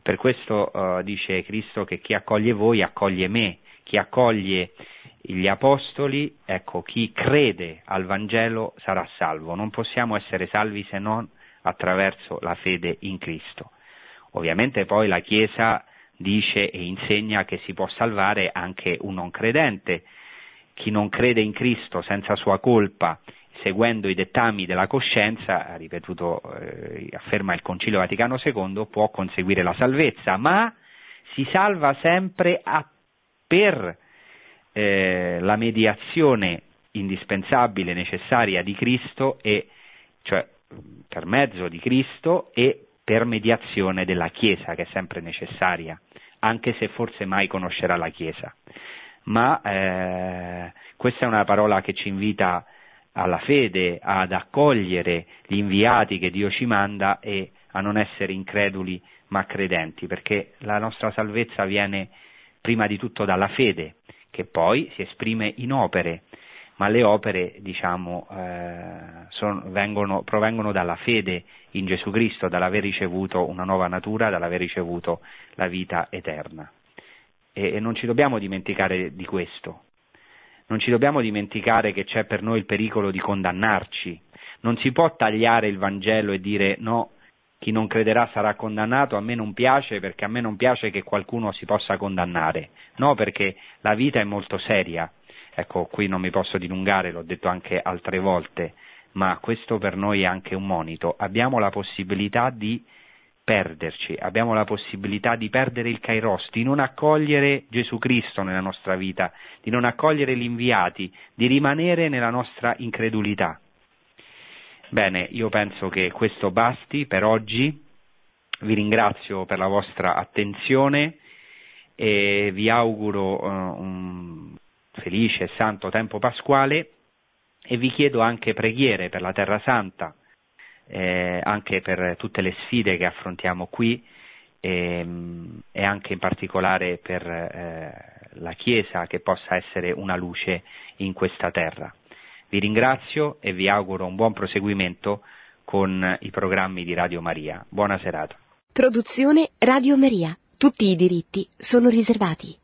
Per questo uh, dice Cristo che chi accoglie voi accoglie me, chi accoglie gli apostoli, ecco, chi crede al Vangelo sarà salvo. Non possiamo essere salvi se non attraverso la fede in Cristo. Ovviamente poi la Chiesa dice e insegna che si può salvare anche un non credente. Chi non crede in Cristo senza sua colpa, seguendo i dettami della coscienza, ha ripetuto, eh, afferma il Concilio Vaticano secondo, può conseguire la salvezza, ma si salva sempre a, per eh, la mediazione indispensabile, necessaria di Cristo, e cioè per mezzo di Cristo e per mediazione della Chiesa, che è sempre necessaria, anche se forse mai conoscerà la Chiesa. Ma eh, questa è una parola che ci invita alla fede, ad accogliere gli inviati che Dio ci manda e a non essere increduli ma credenti, perché la nostra salvezza viene prima di tutto dalla fede, che poi si esprime in opere, ma le opere, diciamo, eh, son, vengono, provengono dalla fede in Gesù Cristo, dall'aver ricevuto una nuova natura, dall'aver ricevuto la vita eterna. E, e non ci dobbiamo dimenticare di questo. Non ci dobbiamo dimenticare che c'è per noi il pericolo di condannarci. Non si può tagliare il Vangelo e dire no, chi non crederà sarà condannato, a me non piace perché a me non piace che qualcuno si possa condannare. No, perché la vita è molto seria. Ecco, qui non mi posso dilungare, l'ho detto anche altre volte, ma questo per noi è anche un monito. Abbiamo la possibilità di perderci, abbiamo la possibilità di perdere il Kairos, di non accogliere Gesù Cristo nella nostra vita, di non accogliere gli inviati, di rimanere nella nostra incredulità. Bene, io penso che questo basti per oggi, vi ringrazio per la vostra attenzione e vi auguro uh, un felice e santo tempo pasquale, e vi chiedo anche preghiere per la Terra Santa, Eh, anche per tutte le sfide che affrontiamo qui, ehm, e anche in particolare per eh, la Chiesa, che possa essere una luce in questa terra. Vi ringrazio e vi auguro un buon proseguimento con i programmi di Radio Maria. Buona serata. Produzione Radio Maria. Tutti i diritti sono riservati.